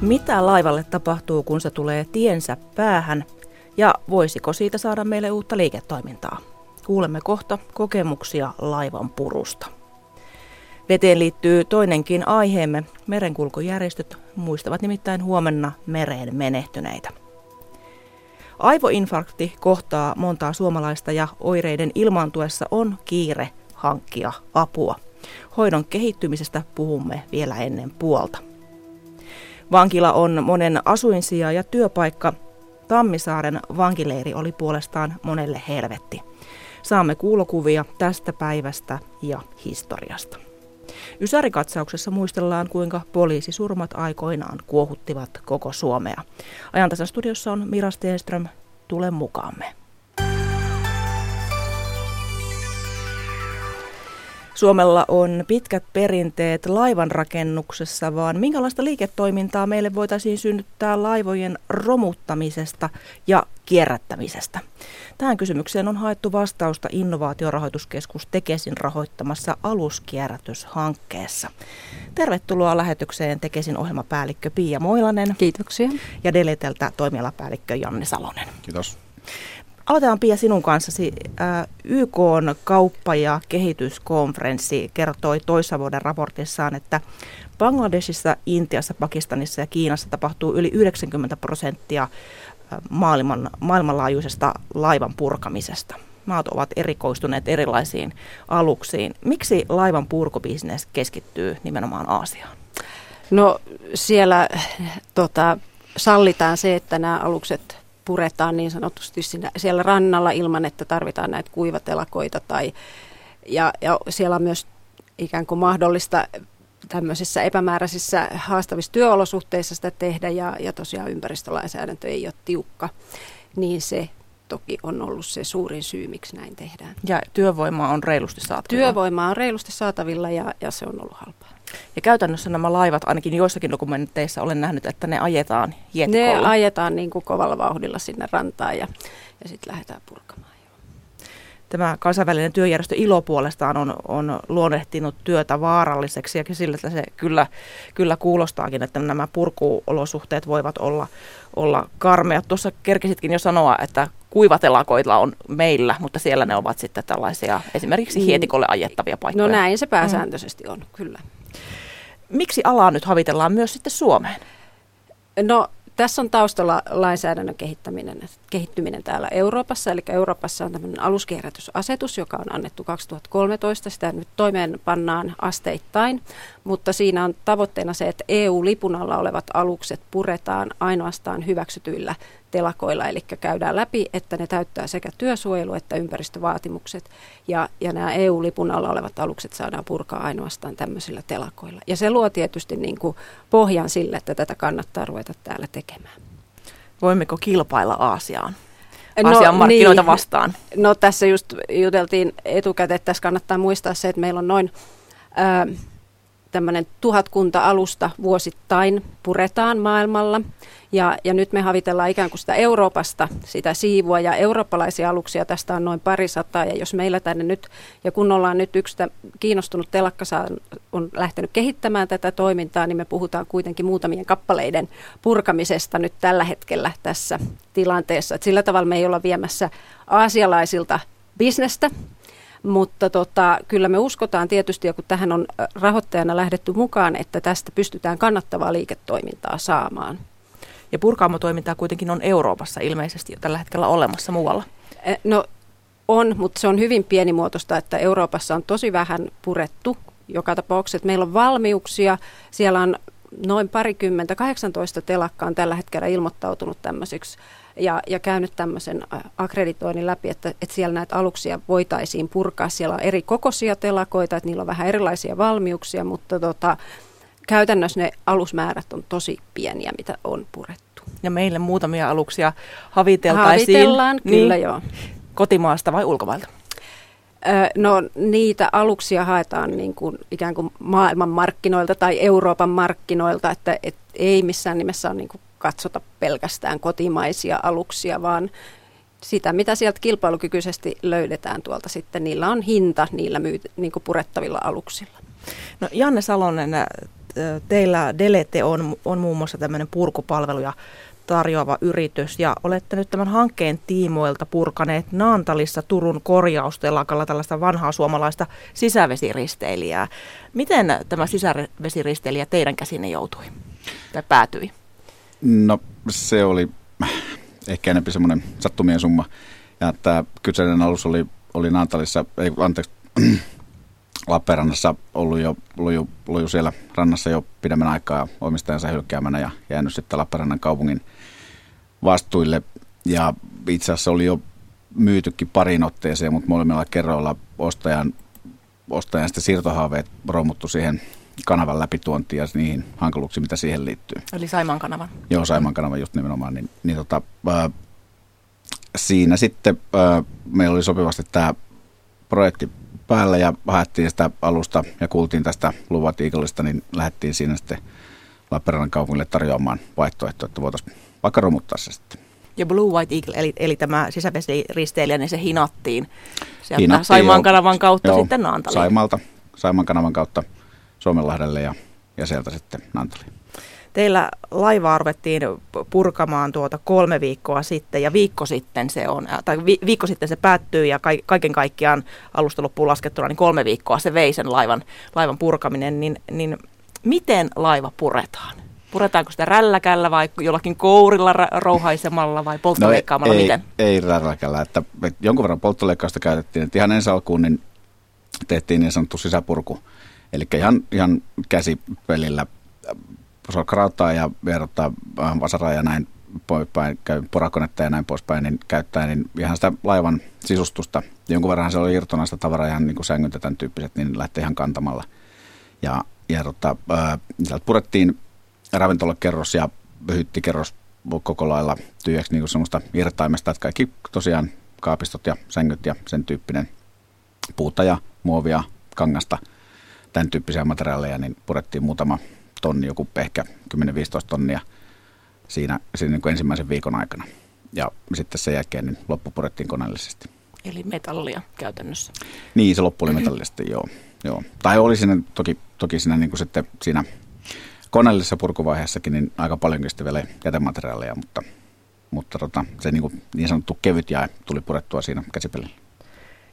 Mitä laivalle tapahtuu, kun se tulee tiensä päähän, ja voisiko siitä saada meille uutta liiketoimintaa? Kuulemme kohta kokemuksia laivan purusta. Veteen liittyy toinenkin aiheemme. Merenkulkujärjestöt muistavat nimittäin huomenna mereen menehtyneitä. Aivoinfarkti kohtaa montaa suomalaista ja oireiden ilmaantuessa on kiire hankkia apua. Hoidon kehittymisestä puhumme vielä ennen puolta. Vankila on monen asuinsija ja työpaikka. Tammisaaren vankileiri oli puolestaan monelle helvetti. Saamme kuulokuvia tästä päivästä ja historiasta. Ysärikatsauksessa muistellaan, kuinka poliisisurmat aikoinaan kuohuttivat koko Suomea. Ajantasan studiossa on Mira Stenström. Tule mukaamme. Suomella on pitkät perinteet laivanrakennuksessa, vaan minkälaista liiketoimintaa meille voitaisiin synnyttää laivojen romuttamisesta ja kierrättämisestä? Tähän kysymykseen on haettu vastausta Innovaatiorahoituskeskus Tekesin rahoittamassa aluskierrätyshankkeessa. Tervetuloa lähetykseen Tekesin ohjelmapäällikkö Piia Moilanen. Kiitoksia. Ja Deleteltä toimialapäällikkö Janne Salonen. Kiitos. Aloitetaan Piia sinun kanssasi. YK:n kauppa- ja kehityskonferenssi kertoi toissavuoden raportissaan, että Bangladesissa, Intiassa, Pakistanissa ja Kiinassa tapahtuu yli 90% maailmanlaajuisesta laivan purkamisesta. Maat ovat erikoistuneet erilaisiin aluksiin. Miksi laivan purkubisnes keskittyy nimenomaan Aasiaan? No siellä sallitaan se, että nämä alukset puretaan niin sanotusti siellä rannalla ilman, että tarvitaan näitä kuivatelakoita. Ja siellä on myös ikään kuin mahdollista tämmöisissä epämääräisissä haastavissa työolosuhteissa sitä tehdä, ja tosiaan ympäristölainsäädäntö ei ole tiukka, niin se toki on ollut se suurin syy, miksi näin tehdään. Ja työvoimaa on reilusti saatavilla. Työvoimaa on reilusti saatavilla, ja se on ollut halpaa. Ja käytännössä nämä laivat, ainakin joissakin dokumenteissa olen nähnyt, että ne ajetaan jetkoilla. Ne ajetaan niin kuin kovalla vauhdilla sinne rantaan, ja sitten lähdetään purkamaan. Tämä kansainvälinen työjärjestö ILO puolestaan on luonnehtinut työtä vaaralliseksi, ja sillä se kyllä kuulostaakin, että nämä purkuolosuhteet voivat olla karmeat. Tuossa kerkesitkin jo sanoa, että kuivatelakoilla on meillä, mutta siellä ne ovat sitten tällaisia esimerkiksi hietikolle ajettavia paikkoja. No näin se pääsääntöisesti on, kyllä. Miksi alaa nyt havitellaan myös sitten Suomeen? No tässä on taustalla lainsäädännön kehittyminen täällä Euroopassa. Eli Euroopassa on tämmöinen aluskierrätysasetus, joka on annettu 2013. Sitä nyt toimeenpannaan asteittain, mutta siinä on tavoitteena se, että EU-lipun alla olevat alukset puretaan ainoastaan hyväksytyillä telakoilla. Eli käydään läpi, että ne täyttää sekä työsuojelu- että ympäristövaatimukset. Ja nämä EU-lipun alla olevat alukset saadaan purkaa ainoastaan tämmöisillä telakoilla. Ja se luo tietysti niin kuin pohjan sille, että tätä kannattaa ruveta täällä tekemään. Voimmeko kilpailla Aasiaan? Aasian markkinoita vastaan. No tässä just juteltiin etukäteen, että tässä kannattaa muistaa se, että meillä on noin tämmöinen 1000 alusta vuosittain puretaan maailmalla, ja nyt me havitellaan ikään kuin sitä Euroopasta, sitä siivua, ja eurooppalaisia aluksia tästä on noin 200, ja jos meillä tänne nyt, ja kun ollaan nyt yksi kiinnostunut telakka on lähtenyt kehittämään tätä toimintaa, niin me puhutaan kuitenkin muutamien kappaleiden purkamisesta nyt tällä hetkellä tässä tilanteessa, että sillä tavalla me ei olla viemässä aasialaisilta bisnestä. Mutta kyllä me uskotaan tietysti, ja kun tähän on rahoittajana lähdetty mukaan, että tästä pystytään kannattavaa liiketoimintaa saamaan. Ja purkaamotoimintaa kuitenkin on Euroopassa ilmeisesti jo tällä hetkellä olemassa muualla. No on, mutta se on hyvin pienimuotoista, että Euroopassa on tosi vähän purettu joka tapauksessa. Meillä on valmiuksia, siellä on noin 18 telakkaa on tällä hetkellä ilmoittautunut tämmöisiksi. Ja käynyt tämmöisen akkreditoinnin läpi, että siellä näitä aluksia voitaisiin purkaa. Siellä on eri kokoisia telakoita, että niillä on vähän erilaisia valmiuksia, mutta käytännössä ne alusmäärät on tosi pieniä, mitä on purettu. Ja meille muutamia aluksia haviteltaisiin. Havitellaan, kyllä niin, joo. Kotimaasta vai ulkomailta? No niitä aluksia haetaan niin kuin ikään kuin maailman markkinoilta tai Euroopan markkinoilta, että ei missään nimessä ole niin kuin katsota pelkästään kotimaisia aluksia, vaan sitä, mitä sieltä kilpailukykyisesti löydetään tuolta sitten. Niillä on hinta niillä niin kuin purettavilla aluksilla. No Janne Salonen, teillä Delete on muun muassa tämmöinen purkupalveluja tarjoava yritys, ja olette nyt tämän hankkeen tiimoilta purkaneet Naantalissa Turun korjaustelakalla tällaista vanhaa suomalaista sisävesiristeilijää. Miten tämä sisävesiristeilijä teidän käsinne joutui tai päätyi? No se oli ehkä enemmän semmoinen sattumien summa, ja tämä kyseinen alus oli Naantalissa, Lappeenrannassa ollut jo luju siellä rannassa jo pidemmän aikaa omistajansa hylkäämänä ja jäänyt sitten Lappeenrannan kaupungin vastuille. Ja itse asiassa oli jo myytykin pariin otteeseen, mutta molemmilla kerroilla ostajan sitä siirtohaaveet romuttu siihen kanavan läpituontiin ja niihin hankaluuksiin, mitä siihen liittyy. Eli Saimaan kanavan. Joo, Saimaan kanavan just nimenomaan. Siinä sitten meillä oli sopivasti tämä projekti päällä ja haettiin sitä alusta ja kuultiin tästä Blue White Eaglesta, niin lähdettiin siinä sitten Lappeenrannan kaupungille tarjoamaan vaihtoehtoa, että voitaisiin vaikka romuttaa se sitten. Ja Blue White Eagle, eli tämä sisävesiristeilijä, niin se hinattiin Saimaan kanavan kautta sitten Naantaliin. Saimaan kanavan kautta Suomenlahdelle ja sieltä sitten Naantaliin. Teillä laivaa ruvettiin purkamaan 3 viikkoa sitten ja viikko sitten se päättyy ja kaiken kaikkiaan alusta loppuun laskettuna niin 3 viikkoa se vei sen laivan purkaminen, niin miten laiva puretaan? Puretaanko sitä rälläkällä vai jollakin kourilla rouhaisemalla vai polttoleikkaamalla? Miten? Ei rälläkällä, että jonkun verran polttoleikkausta käytettiin, että ihan ensi alkuun niin tehtiin niin sanottu sisäpurku, eli ihan käsipelillä sorkrautaa ja verottaa vasaraa ja näin poispäin, käy porakonetta ja näin poispäin, niin käyttää niin ihan sitä laivan sisustusta. Jonkun verran se oli irtona sitä tavaraa, ihan niin kuin sängyt ja tämän tyyppiset, niin lähtee ihan kantamalla. Sieltä purettiin ravintolakerros ja hyttikerros koko lailla tyhjäksi niin kuin semmoista irtaimesta, että kaikki tosiaan kaapistot ja sängyt ja sen tyyppinen puuta ja muovia, kangasta, tämän tyyppisiä materiaaleja, niin purettiin muutama tonni, joku ehkä 10-15 tonnia siinä niin kuin ensimmäisen viikon aikana. Ja sitten sen jälkeen niin loppu purettiin koneellisesti. Eli metallia käytännössä. Niin, se loppu oli metallisesti, joo. Tai oli siinä toki siinä, niin kuin sitten, siinä koneellisessa purkuvaiheessakin niin aika paljonkin sitten vielä jätemateriaaleja, mutta se niin sanottu kevyt jäi tuli purettua siinä käsipelillä.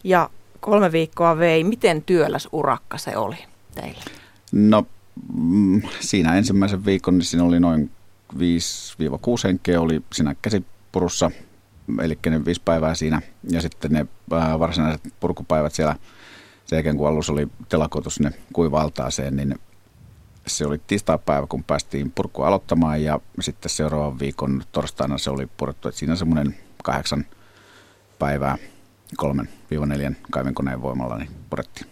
Ja 3 viikkoa vei. Miten työläs urakka se oli teillä? No, siinä ensimmäisen viikon niin siinä oli noin 5-6 henkeä oli siinä käsipurussa, eli ne 5 päivää siinä. Ja sitten ne varsinaiset purkupäivät siellä, sen jälkeen kun alus oli telakoitu sinne kuiva-altaaseen, niin se oli tiistai-päivä, kun päästiin purkua aloittamaan. Ja sitten seuraavan viikon torstaina se oli purettu, että siinä semmoinen 8 päivää 3-4 kaivinkoneen voimalla niin purettiin.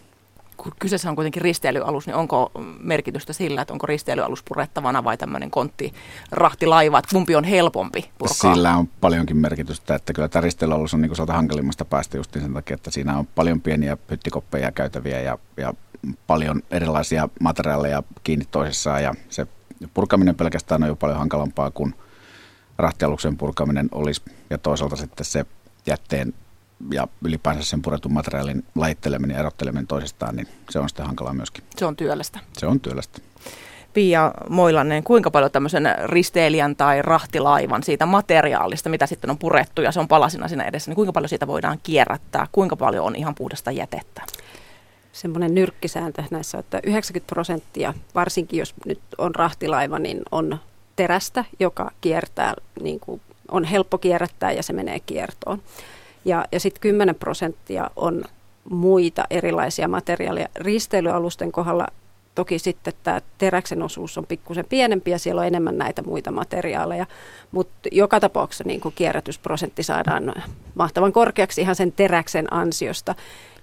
Kun kyseessä on kuitenkin risteilyalus, niin onko merkitystä sillä, että onko risteilyalus purettavana vai tämmöinen konttirahtilaiva, että kumpi on helpompi purkaa? Sillä on paljonkin merkitystä, että kyllä tämä risteilyalus on niin sieltä hankalimmasta päästä just sen takia, että siinä on paljon pieniä pyttikoppeja käytäviä ja paljon erilaisia materiaaleja kiinni toisissaan ja se purkaminen pelkästään on jo paljon hankalampaa kuin rahtialuksen purkaminen olisi ja toisaalta sitten se jätteen ja ylipäänsä sen puretun materiaalin lajitteleminen ja erotteleminen toisistaan, niin se on sitten hankalaa myöskin. Se on työlästä. Piia Moilanen, kuinka paljon tämmöisen risteilijän tai rahtilaivan siitä materiaalista, mitä sitten on purettu ja se on palasina siinä edessä, niin kuinka paljon siitä voidaan kierrättää? Kuinka paljon on ihan puhdasta jätettä? Semmoinen nyrkkisääntö näissä on, että 90%, varsinkin jos nyt on rahtilaiva, niin on terästä, joka kiertää, niin kuin on helppo kierrättää ja se menee kiertoon. Ja sitten 10% on muita erilaisia materiaaleja. Risteilyalusten kohdalla toki sitten tämä teräksen osuus on pikkusen pienempi ja siellä on enemmän näitä muita materiaaleja. Mutta joka tapauksessa niin kun kierrätysprosentti saadaan mahtavan korkeaksi ihan sen teräksen ansiosta.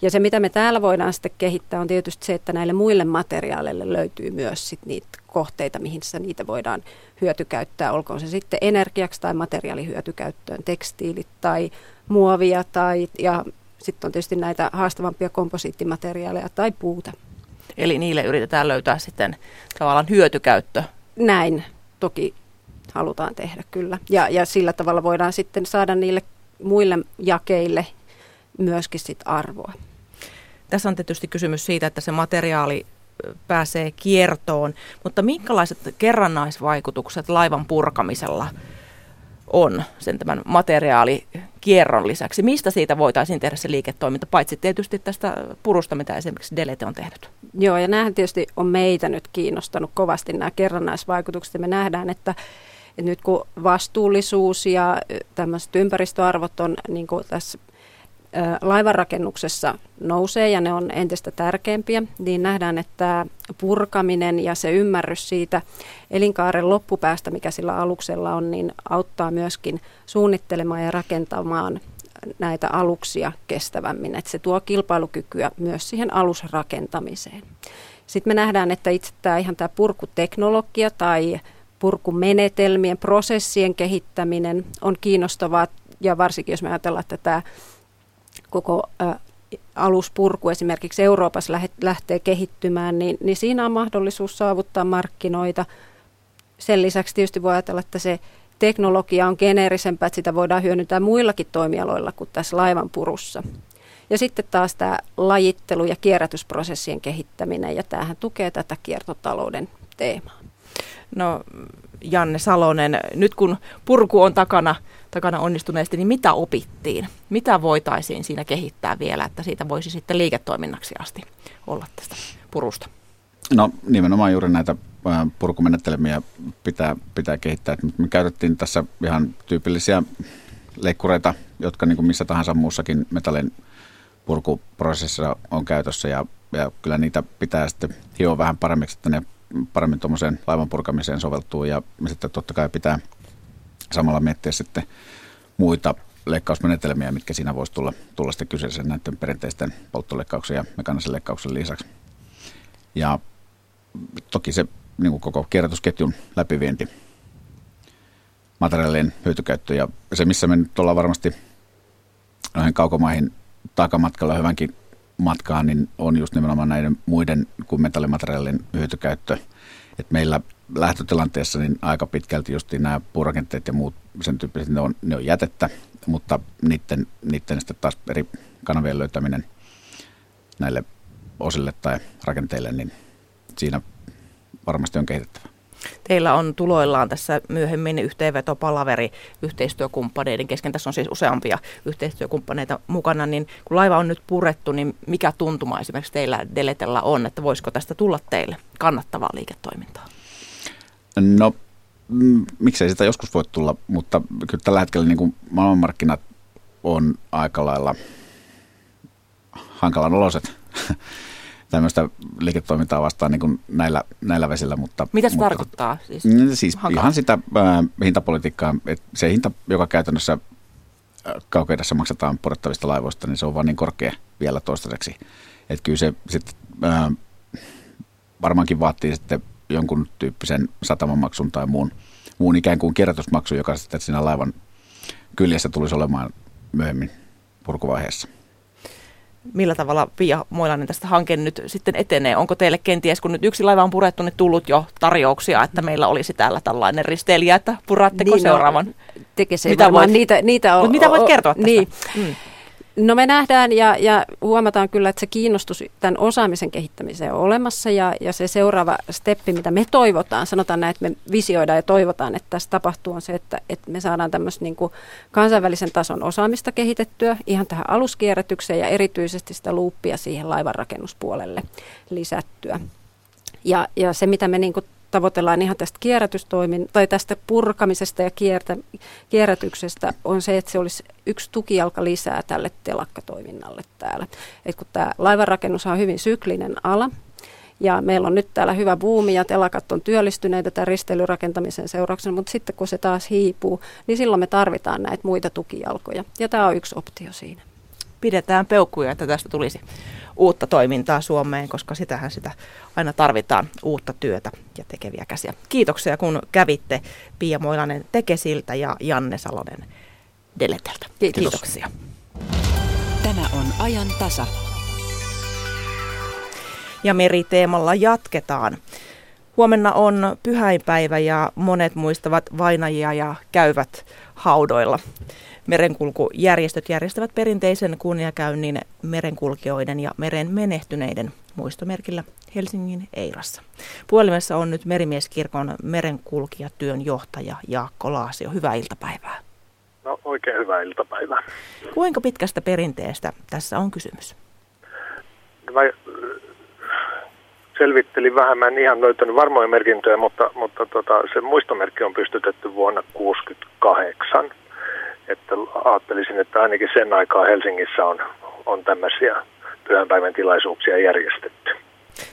Ja se mitä me täällä voidaan sitten kehittää on tietysti se, että näille muille materiaaleille löytyy myös sit niitä kohteita, mihin niitä voidaan hyötykäyttää. Olkoon se sitten energiaksi tai materiaalihyötykäyttöön, tekstiilit tai muovia ja sitten on tietysti näitä haastavampia komposiittimateriaaleja tai puuta. Eli niille yritetään löytää sitten tavallaan hyötykäyttö. Näin toki halutaan tehdä kyllä. Ja sillä tavalla voidaan sitten saada niille muille jakeille myöskin sit arvoa. Tässä on tietysti kysymys siitä, että se materiaali pääsee kiertoon, mutta minkälaiset kerrannaisvaikutukset laivan purkamisella on sen tämän materiaalikierron lisäksi? Mistä siitä voitaisiin tehdä se liiketoiminta, paitsi tietysti tästä purusta, mitä esimerkiksi Delete on tehnyt? Joo, ja näähän tietysti on meitä nyt kiinnostanut kovasti nämä kerrannaisvaikutukset, ja me nähdään, että nyt kun vastuullisuus ja tämmöiset ympäristöarvot on niin kuin tässä laivanrakennuksessa nousee ja ne on entistä tärkeämpiä, niin nähdään, että purkaminen ja se ymmärrys siitä elinkaaren loppupäästä, mikä sillä aluksella on, niin auttaa myöskin suunnittelemaan ja rakentamaan näitä aluksia kestävämmin. Että se tuo kilpailukykyä myös siihen alusrakentamiseen. Sitten me nähdään, että itse tämä purkuteknologia tai purkumenetelmien, prosessien kehittäminen on kiinnostavaa, ja varsinkin jos me ajatellaan, että tämä koko aluspurku esimerkiksi Euroopassa lähtee kehittymään, niin siinä on mahdollisuus saavuttaa markkinoita. Sen lisäksi tietysti voi ajatella, että se teknologia on geneerisempää, että sitä voidaan hyödyntää muillakin toimialoilla kuin tässä laivanpurussa. Ja sitten taas tämä lajittelu- ja kierrätysprosessien kehittäminen, ja tämähän tukee tätä kiertotalouden teemaa. No, Janne Salonen, nyt kun purku on takana onnistuneesti, niin mitä opittiin? Mitä voitaisiin siinä kehittää vielä, että siitä voisi sitten liiketoiminnaksi asti olla tästä purusta? No, nimenomaan juuri näitä purkumenetelmiä pitää kehittää. Me käytettiin tässä ihan tyypillisiä leikkureita, jotka niin kuin missä tahansa muussakin metallin purkuprosessissa on käytössä, ja kyllä niitä pitää sitten hioa vähän paremmiksi, että ne paremmin tuommoiseen laivan purkamiseen soveltuu, ja sitten totta kai pitää samalla miettiä sitten muita leikkausmenetelmiä, mitkä siinä voisi tulla sitten kyseessä näiden perinteisten polttoleikkauksen ja mekaanisen leikkauksen lisäksi. Ja toki se niin kuin koko kierrätysketjun läpivienti, materiaalien hyötykäyttö, ja se missä me nyt ollaan varmasti noihin kaukomaihin takamatkalla hyvänkin matkaan, niin on just nimenomaan näiden muiden kuin metallimateriaalien hyötykäyttö. Et meillä lähtötilanteessa niin aika pitkälti just nämä puurakenteet ja muut sen tyyppiset, ne on jätettä, mutta niiden sitten taas eri kanavien löytäminen näille osille tai rakenteille, niin siinä varmasti on kehitettävä. Teillä on tuloillaan tässä myöhemmin yhteenvetopalaveri yhteistyökumppaneiden kesken. Tässä on siis useampia yhteistyökumppaneita mukana. Niin kun laiva on nyt purettu, niin mikä tuntuma esimerkiksi teillä Deletellä on, että voisiko tästä tulla teille kannattavaa liiketoimintaa? No, miksei sitä joskus voi tulla, mutta kyllä tällä hetkellä niin kuin maailmanmarkkinat on aika lailla hankalan oloiset tämmöistä liiketoimintaa vastaan niin kuin näillä vesillä. Mitä se tarkoittaa? Siis ihan sitä hintapolitiikkaa, että se hinta, joka käytännössä kaukoidassa maksetaan purettavista laivoista, niin se on vaan niin korkea vielä toistaiseksi. Että kyllä se sitten varmaankin vaatii sitten jonkun tyyppisen satamamaksun tai muun ikään kuin kierrätysmaksun, joka sitten siinä laivan kyljessä tulisi olemaan myöhemmin purkuvaiheessa. Millä tavalla, Piia Moilanen, tästä hanke nyt sitten etenee? Onko teille kenties, kun nyt yksi laiva on purettu, niin tullut jo tarjouksia, että meillä olisi täällä tällainen risteilijä, että puraatteko niin, seuraavan? Tekes ei varmaan niitä on. Mitä voit kertoa tästä? Niin. No, me nähdään ja huomataan kyllä, että se kiinnostus tämän osaamisen kehittämiseen on olemassa, ja se seuraava steppi, mitä me toivotaan, sanotaan näin, että me visioidaan ja toivotaan, että tässä tapahtuu, on se, että me saadaan tämmöistä niin kuin kansainvälisen tason osaamista kehitettyä ihan tähän aluskierrätykseen ja erityisesti sitä luuppia siihen laivanrakennuspuolelle lisättyä. Ja se, mitä me niin kuin tavoitellaan ihan tästä tai tästä purkamisesta ja kierrätyksestä on se, että se olisi yksi tukijalka lisää tälle telakkatoiminnalle täällä. Et kun tämä laivanrakennus on hyvin syklinen ala, ja meillä on nyt täällä hyvä buumi ja telakat on työllistyneitä tämän risteilyrakentamisen seurauksena, mutta sitten kun se taas hiipuu, niin silloin me tarvitaan näitä muita tukijalkoja, ja tämä on yksi optio siinä. Pidetään peukkuja, että tästä tulisi uutta toimintaa Suomeen, koska sitähän sitä aina tarvitaan, uutta työtä ja tekeviä käsiä. Kiitoksia, kun kävitte, Piia Moilanen Tekesiltä ja Janne Salonen Deleteltä. Kiitoksia. Tämä on Ajan tasa. Ja meriteemalla jatketaan. Huomenna on pyhäinpäivä ja monet muistavat vainajia ja käyvät haudoilla. Merenkulkujärjestöt järjestävät perinteisen kunniakäynnin merenkulkijoiden ja meren menehtyneiden muistomerkillä Helsingin Eirassa. Puhelimessa on nyt Merimieskirkon merenkulkijatyön johtaja Jaakko Laasio. Hyvää iltapäivää. No oikein hyvää iltapäivää. Kuinka pitkästä perinteestä tässä on kysymys? Mä selvittelin vähän, mä en ihan löytänyt varmoja merkintöjä, mutta sen muistomerkki on pystytetty vuonna 1968. Että ajattelisin, että ainakin sen aikaa Helsingissä on tämmöisiä pyhänpäivän tilaisuuksia järjestetty.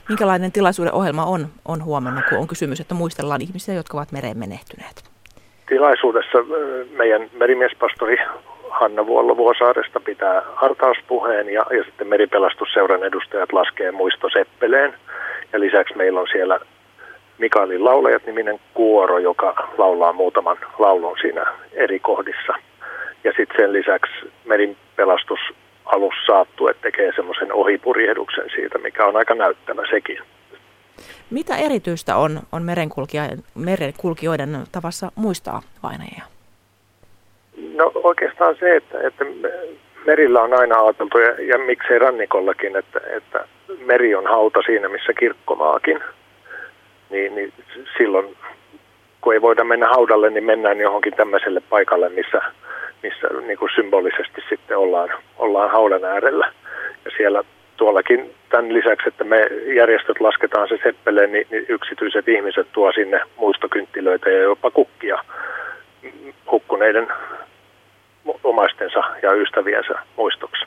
Minkälainen tilaisuuden ohjelma on huomenna, kun on kysymys, että muistellaan ihmisiä, jotka ovat mereen menehtyneet? Tilaisuudessa meidän merimiespastori Hanna Vuolovuosaaresta pitää hartauspuheen ja sitten meripelastusseuran edustajat laskee muistoseppeleen. Ja lisäksi meillä on siellä Mikaelin laulajat-niminen kuoro, joka laulaa muutaman laulun siinä eri kohdissa. Ja sitten sen lisäksi merinpelastusalus saattue tekee semmoisen ohipurjehduksen siitä, mikä on aika näyttävä sekin. Mitä erityistä on merenkulkijoiden tavassa muistaa vainajia? No oikeastaan se, että merillä on aina ajateltu, ja miksei rannikollakin, että meri on hauta siinä, missä kirkkomaakin. Niin silloin, kun ei voida mennä haudalle, niin mennään johonkin tämmöiselle paikalle, missä niin kuin symbolisesti sitten ollaan haudan äärellä. Ja siellä tuollakin tämän lisäksi, että me järjestöt lasketaan se seppeleen, niin yksityiset ihmiset tuo sinne muistokynttilöitä ja jopa kukkia hukkuneiden omaistensa ja ystäviensä muistoksi.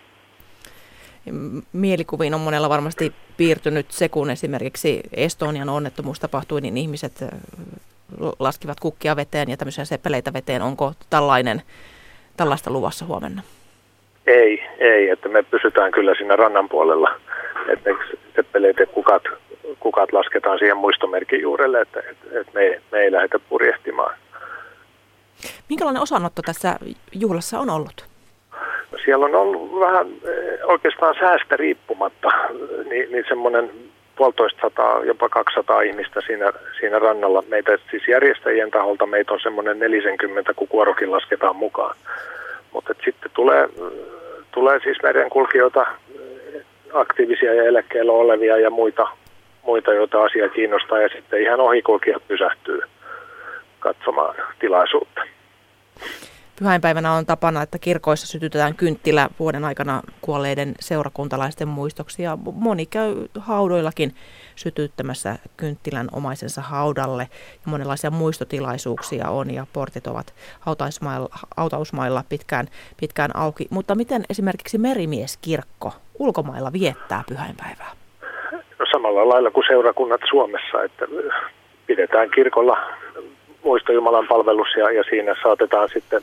Mielikuviin on monella varmasti piirtynyt se, kun esimerkiksi Estonian onnettomuus tapahtui, niin ihmiset laskivat kukkia veteen ja tämmöisiä seppeleitä veteen. Onko tällaista luvassa huomenna? Ei, että me pysytään kyllä siinä rannan puolella. Että seppeleet ja kukat lasketaan siihen muistomerkin juurelle, että me ei lähdetä purjehtimaan. Minkälainen osanotto tässä juhlassa on ollut? Siellä on ollut vähän oikeastaan säästä riippumatta, niin semmoinen 150, jopa 200 ihmistä siinä rannalla. Meitä siis järjestäjien taholta meitä on semmoinen 40, kun kuorokin lasketaan mukaan. Mutta sitten tulee siis merenkulkijoita, aktiivisia ja eläkkeellä olevia ja muita, joita asia kiinnostaa. Ja sitten ihan ohikulkijat pysähtyy katsomaan tilaisuutta. Pyhäinpäivänä on tapana, että kirkoissa sytytetään kynttilä vuoden aikana kuolleiden seurakuntalaisten muistoksi, ja moni käy haudoillakin sytyttämässä kynttilän omaisensa haudalle, ja monenlaisia muistotilaisuuksia on, ja portit ovat hautausmailla pitkään auki. Mutta miten esimerkiksi merimieskirkko ulkomailla viettää pyhäinpäivää? No, samalla lailla kuin seurakunnat Suomessa, että pidetään kirkolla muistojumalan palvelus ja siinä saatetaan sitten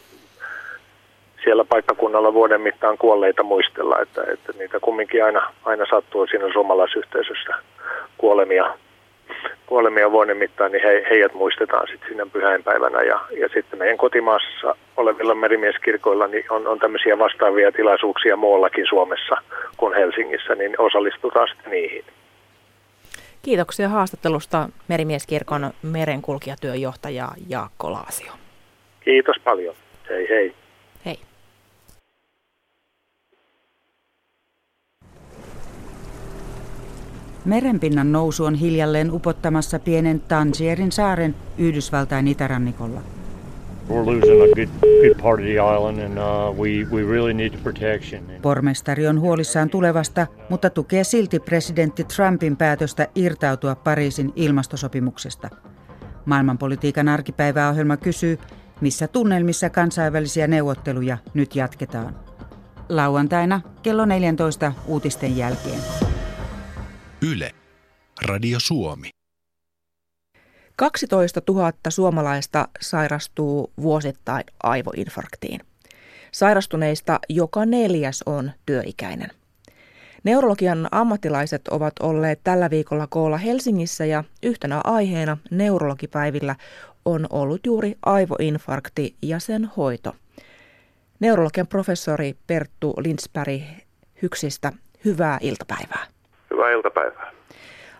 siellä paikkakunnalla vuoden mittaan kuolleita muistella, että niitä kumminkin aina sattuu siinä suomalaisyhteisössä kuolemia vuoden mittaan, niin heidät muistetaan sitten siinä pyhäinpäivänä. Ja sitten meidän kotimaassa olevilla merimieskirkoilla niin on tämmöisiä vastaavia tilaisuuksia muuallakin Suomessa kuin Helsingissä, niin osallistutaan sitten niihin. Kiitoksia haastattelusta Merimieskirkon merenkulkijatyönjohtaja Jaakko Laasio. Kiitos paljon. Hei hei. Hei. Merenpinnan nousu on hiljalleen upottamassa pienen Tansierin saaren Yhdysvaltain itärannikolla. Pormestari on huolissaan tulevasta, mutta tukee silti presidentti Trumpin päätöstä irtautua Pariisin ilmastosopimuksesta. Maailmanpolitiikan arkipäiväohjelma kysyy, missä tunnelmissa kansainvälisiä neuvotteluja nyt jatketaan. Lauantaina kello 14 uutisten jälkeen. Yle, Radio Suomi. 12 000 suomalaista sairastuu vuosittain aivoinfarktiin. Sairastuneista joka neljäs on työikäinen. Neurologian ammattilaiset ovat olleet tällä viikolla koolla Helsingissä ja yhtenä aiheena neurologipäivillä on ollut juuri aivoinfarkti ja sen hoito. Neurologian professori Perttu Lindsberg Hyksistä, hyvää iltapäivää. Hyvää iltapäivää.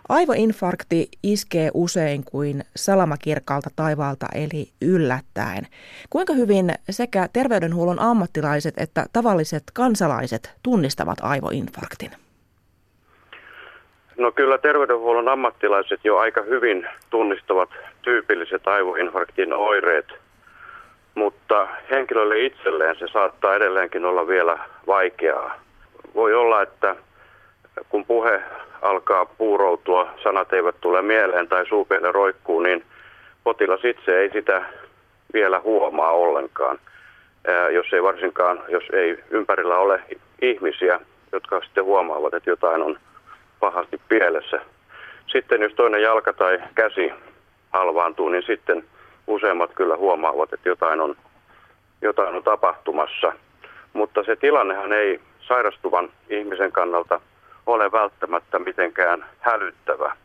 Aivoinfarkti iskee usein kuin salamakirkkaalta taivaalta eli yllättäen. Kuinka hyvin sekä terveydenhuollon ammattilaiset että tavalliset kansalaiset tunnistavat aivoinfarktin? No kyllä terveydenhuollon ammattilaiset jo aika hyvin tunnistavat tyypilliset aivoinfarktin oireet, mutta henkilölle itselleen se saattaa edelleenkin olla vielä vaikeaa. Voi olla, että kun puhe alkaa puuroutua, sanat eivät tule mieleen tai suupiele roikkuu, niin potilas itse ei sitä vielä huomaa ollenkaan, jos ei varsinkaan, jos ei ympärillä ole ihmisiä, jotka sitten huomaavat, että jotain on pahasti pielessä. Sitten jos toinen jalka tai käsi halvaantuu, niin sitten useimmat kyllä huomaavat, että jotain on tapahtumassa. Mutta se tilannehan ei sairastuvan ihmisen kannalta ole välttämättä mitenkään hälyttävä.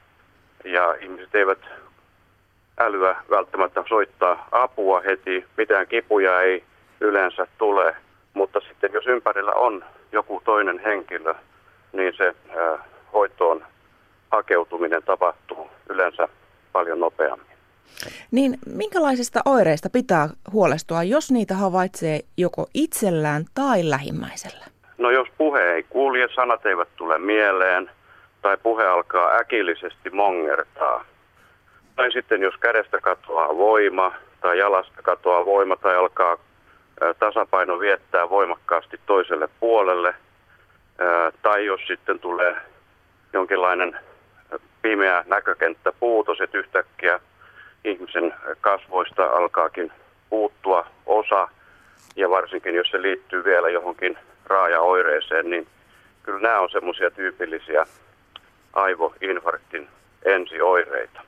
Ja ihmiset eivät älyä välttämättä soittaa apua heti, mitään kipuja ei yleensä tule. Mutta sitten jos ympärillä on joku toinen henkilö, niin se hoitoon hakeutuminen tapahtuu yleensä paljon nopeammin. Niin minkälaisista oireista pitää huolestua, jos niitä havaitsee joko itsellään tai lähimmäisellä? No jos puhe ei kulje, sanat eivät tule mieleen tai puhe alkaa äkillisesti mongertaa. Tai sitten jos kädestä katoaa voima tai jalasta katoaa voima tai alkaa tasapaino viettää voimakkaasti toiselle puolelle. Tai jos sitten tulee jonkinlainen pimeä näkökenttä puutos, että yhtäkkiä ihmisen kasvoista alkaakin puuttua osa, ja varsinkin jos se liittyy vielä johonkin raajaoireeseen, niin kyllä nämä on semmoisia tyypillisiä aivoinfarktin ensioireita.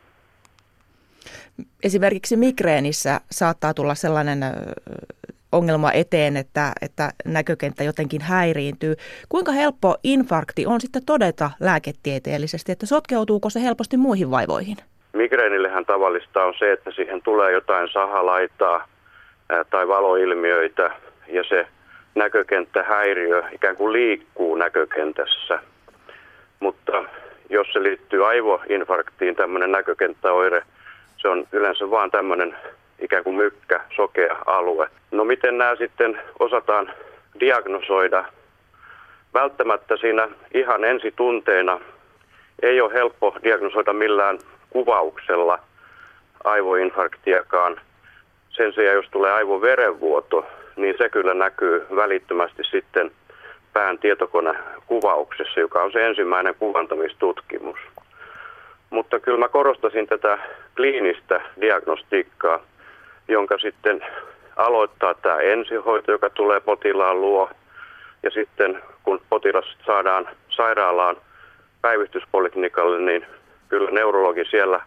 Esimerkiksi migreenissä saattaa tulla sellainen ongelma eteen, että näkökenttä jotenkin häiriintyy. Kuinka helppo infarkti on sitten todeta lääketieteellisesti, että sotkeutuuko se helposti muihin vaivoihin? Migreenillehän tavallista on se, että siihen tulee jotain sahalaitaa tai valoilmiöitä ja se näkökenttähäiriö ikään kuin liikkuu näkökentässä. Mutta jos se liittyy aivoinfarktiin, tämmöinen näkökenttäoire, se on yleensä vaan tämmöinen ikään kuin mykkä, sokea alue. No miten nämä sitten osataan diagnosoida? Välttämättä siinä ihan ensitunteina ei ole helppo diagnosoida millään kuvauksella aivoinfarktiakaan. Sen sijaan, jos tulee aivoverenvuoto, niin se kyllä näkyy välittömästi sitten pään tietokonekuvauksessa, joka on se ensimmäinen kuvantamistutkimus. Mutta kyllä mä korostasin tätä kliinistä diagnostiikkaa, jonka sitten aloittaa tämä ensihoito, joka tulee potilaan luo. Ja sitten kun potilas saadaan sairaalaan päivystyspoliklinikalle, niin kyllä neurologi siellä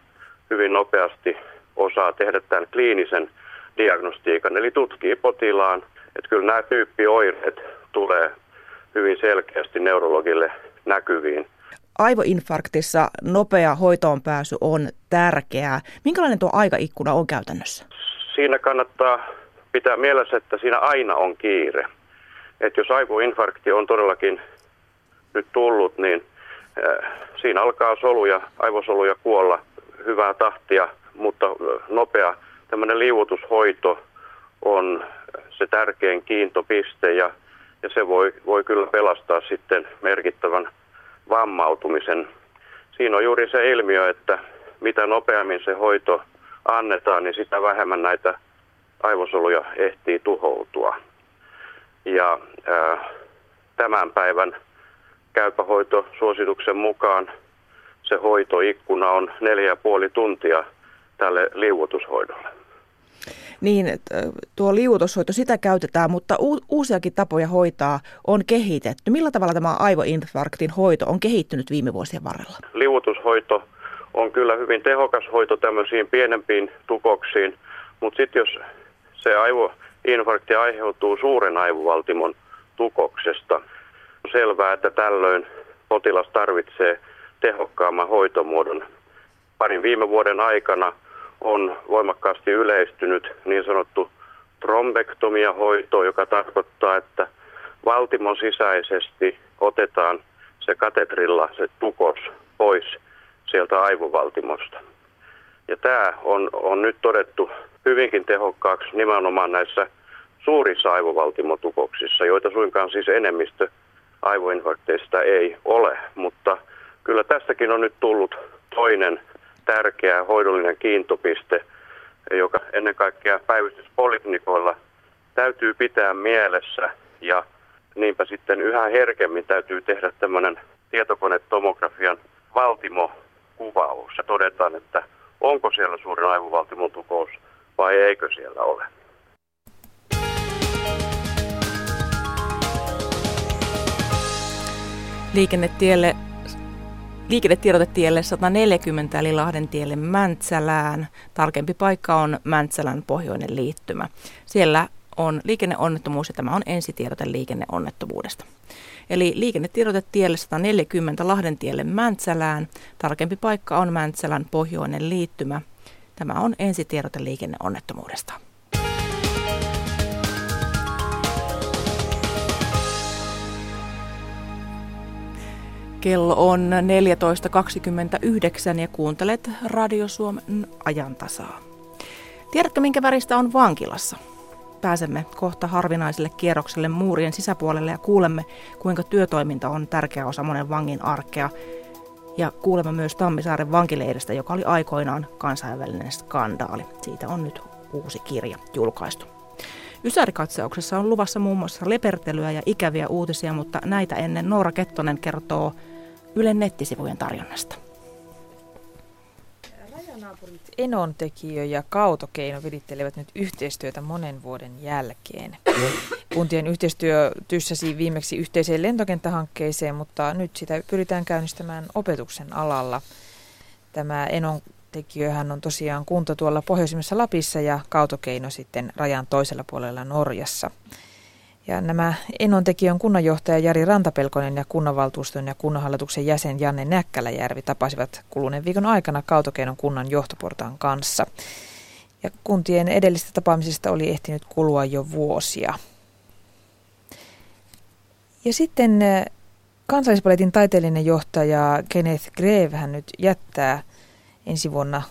hyvin nopeasti osaa tehdä tämän kliinisen diagnostiikan, eli tutkii potilaan. Että kyllä nämä tyyppioireet tulee hyvin selkeästi neurologille näkyviin. Aivoinfarktissa nopea hoitoonpääsy on tärkeää. Minkälainen tuo aikaikkuna on käytännössä? Siinä kannattaa pitää mielessä, että siinä aina on kiire. Että jos aivoinfarkti on todellakin nyt tullut, niin siinä alkaa soluja, aivosoluja kuolla hyvää tahtia, mutta nopea tämmöinen liuotushoito on se tärkein kiintopiste ja se voi kyllä pelastaa sitten merkittävän vammautumisen. Siinä on juuri se ilmiö, että mitä nopeammin se hoito annetaan, niin sitä vähemmän näitä aivosoluja ehtii tuhoutua. Ja tämän päivän käypähoitosuosituksen mukaan se hoitoikkuna on 4,5 tuntia tälle liuotushoidolle. Niin, tuo liuotushoito, sitä käytetään, mutta uusiakin tapoja hoitaa on kehitetty. Millä tavalla tämä aivoinfarktin hoito on kehittynyt viime vuosien varrella? Liuotushoito on kyllä hyvin tehokas hoito tämmöisiin pienempiin tukoksiin, mutta sitten jos se aivoinfarkti aiheutuu suuren aivovaltimon tukoksesta, on selvää, että tällöin potilas tarvitsee tehokkaamman hoitomuodon. Parin viime vuoden aikana on voimakkaasti yleistynyt niin sanottu trombektomia-hoito, joka tarkoittaa, että valtimon sisäisesti otetaan se katetrilla se tukos pois sieltä aivovaltimosta. Ja tämä on nyt todettu hyvinkin tehokkaaksi nimenomaan näissä suurissa aivovaltimotukoksissa, joita suinkaan siis enemmistö aivoinfarkteista ei ole, mutta kyllä tästäkin on nyt tullut toinen tärkeä hoidollinen kiintopiste, joka ennen kaikkea päivystyspoliklinikoilla täytyy pitää mielessä, ja niinpä sitten yhä herkemmin täytyy tehdä tämmöinen tietokonetomografian valtimokuvaus ja todetaan, että onko siellä suurin aivovaltimon tukous vai eikö siellä ole. Liikennetiedotetielle 140 eli Lahdentielle Mäntsälään. Tarkempi paikka on Mäntsälän pohjoinen liittymä. Siellä on liikenneonnettomuus ja tämä on ensitiedote liikenneonnettomuudesta. Eli liikennetiedotetielle 140 Lahdentielle Mäntsälään. Tarkempi paikka on Mäntsälän pohjoinen liittymä. Tämä on ensitiedote liikenneonnettomuudesta. Kello on 14.29 ja kuuntelet Radio Suomen ajantasaa. Tiedätkö, minkä väristä on vankilassa? Pääsemme kohta harvinaiselle kierrokselle muurien sisäpuolelle ja kuulemme, kuinka työtoiminta on tärkeä osa monen vangin arkea. Ja kuulemme myös Tammisaaren vankileirestä, joka oli aikoinaan kansainvälinen skandaali. Siitä on nyt uusi kirja julkaistu. Ysärikatsauksessa on luvassa muun muassa lepertelyä ja ikäviä uutisia, mutta näitä ennen Noora Kettonen kertoo Ylen nettisivujen tarjonnasta. Rajanaapurit Enontekijö ja Kautokeino vidittelevät nyt yhteistyötä monen vuoden jälkeen. Kuntien yhteistyö tyssäsi viimeksi yhteiseen lentokenttähankkeeseen, mutta nyt sitä pyritään käynnistämään opetuksen alalla. Tämä Enontekijöhän on tosiaan kunta tuolla pohjoisimmassa Lapissa ja Kautokeino sitten rajan toisella puolella Norjassa. Ja nämä Enontekijön kunnanjohtaja Jari Rantapelkonen ja kunnanvaltuuston ja kunnanhallituksen jäsen Janne Näkkäläjärvi tapasivat kuluneen viikon aikana Kautokeinon kunnan johtoportaan kanssa. Ja kuntien edellistä tapaamisesta oli ehtinyt kulua jo vuosia. Ja sitten Kansallisballetin taiteellinen johtaja Kenneth Greve hän nyt jättää ensi vuonna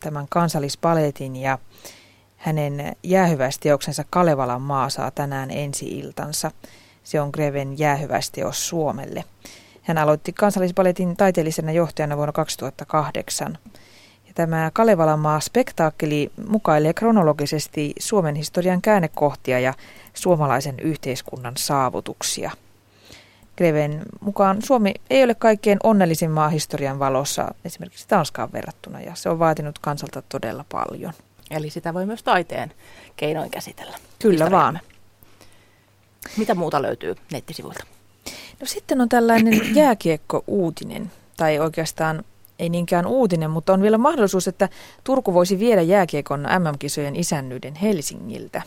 tämän Kansallisballetin ja hänen jäähyväisteoksensa Kalevalan maa saa tänään ensi-iltansa. Se on Greven jäähyväisteos Suomelle. Hän aloitti Kansallisballetin taiteellisena johtajana vuonna 2008. Ja tämä Kalevalan maa -spektaakkeli mukailee kronologisesti Suomen historian käännekohtia ja suomalaisen yhteiskunnan saavutuksia. Greven mukaan Suomi ei ole kaikkein onnellisin maa historian valossa, esimerkiksi Tanskaan verrattuna, ja se on vaatinut kansalta todella paljon. Eli sitä voi myös taiteen keinoin käsitellä. Kyllä historiaa. Vaan. Mitä muuta löytyy nettisivuilta? No sitten on tällainen jääkiekko-uutinen, tai oikeastaan ei niinkään uutinen, mutta on vielä mahdollisuus, että Turku voisi viedä jääkiekon MM-kisojen isännyyden Helsingiltä.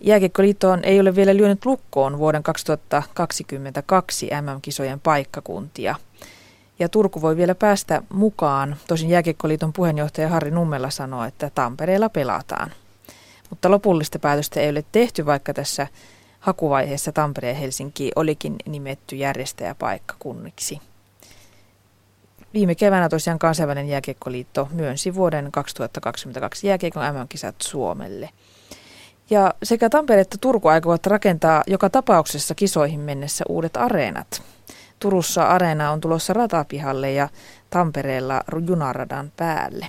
Jääkiekkoliittoon ei ole vielä lyönyt lukkoon vuoden 2022 MM-kisojen paikkakuntia. Ja Turku voi vielä päästä mukaan. Tosin Jääkiekkoliiton puheenjohtaja Harri Nummella sanoo, että Tampereella pelataan. Mutta lopullista päätöstä ei ole tehty, vaikka tässä hakuvaiheessa Tampere ja Helsinki olikin nimetty järjestäjäpaikkakunniksi. Viime keväänä tosiaan Kansainvälinen Jääkiekkoliitto myönsi vuoden 2022 jääkiekon MM-kisat Suomelle. Ja sekä Tampere että Turku aikovat rakentaa joka tapauksessa kisoihin mennessä uudet areenat. Turussa areena on tulossa ratapihalle ja Tampereella junaradan päälle.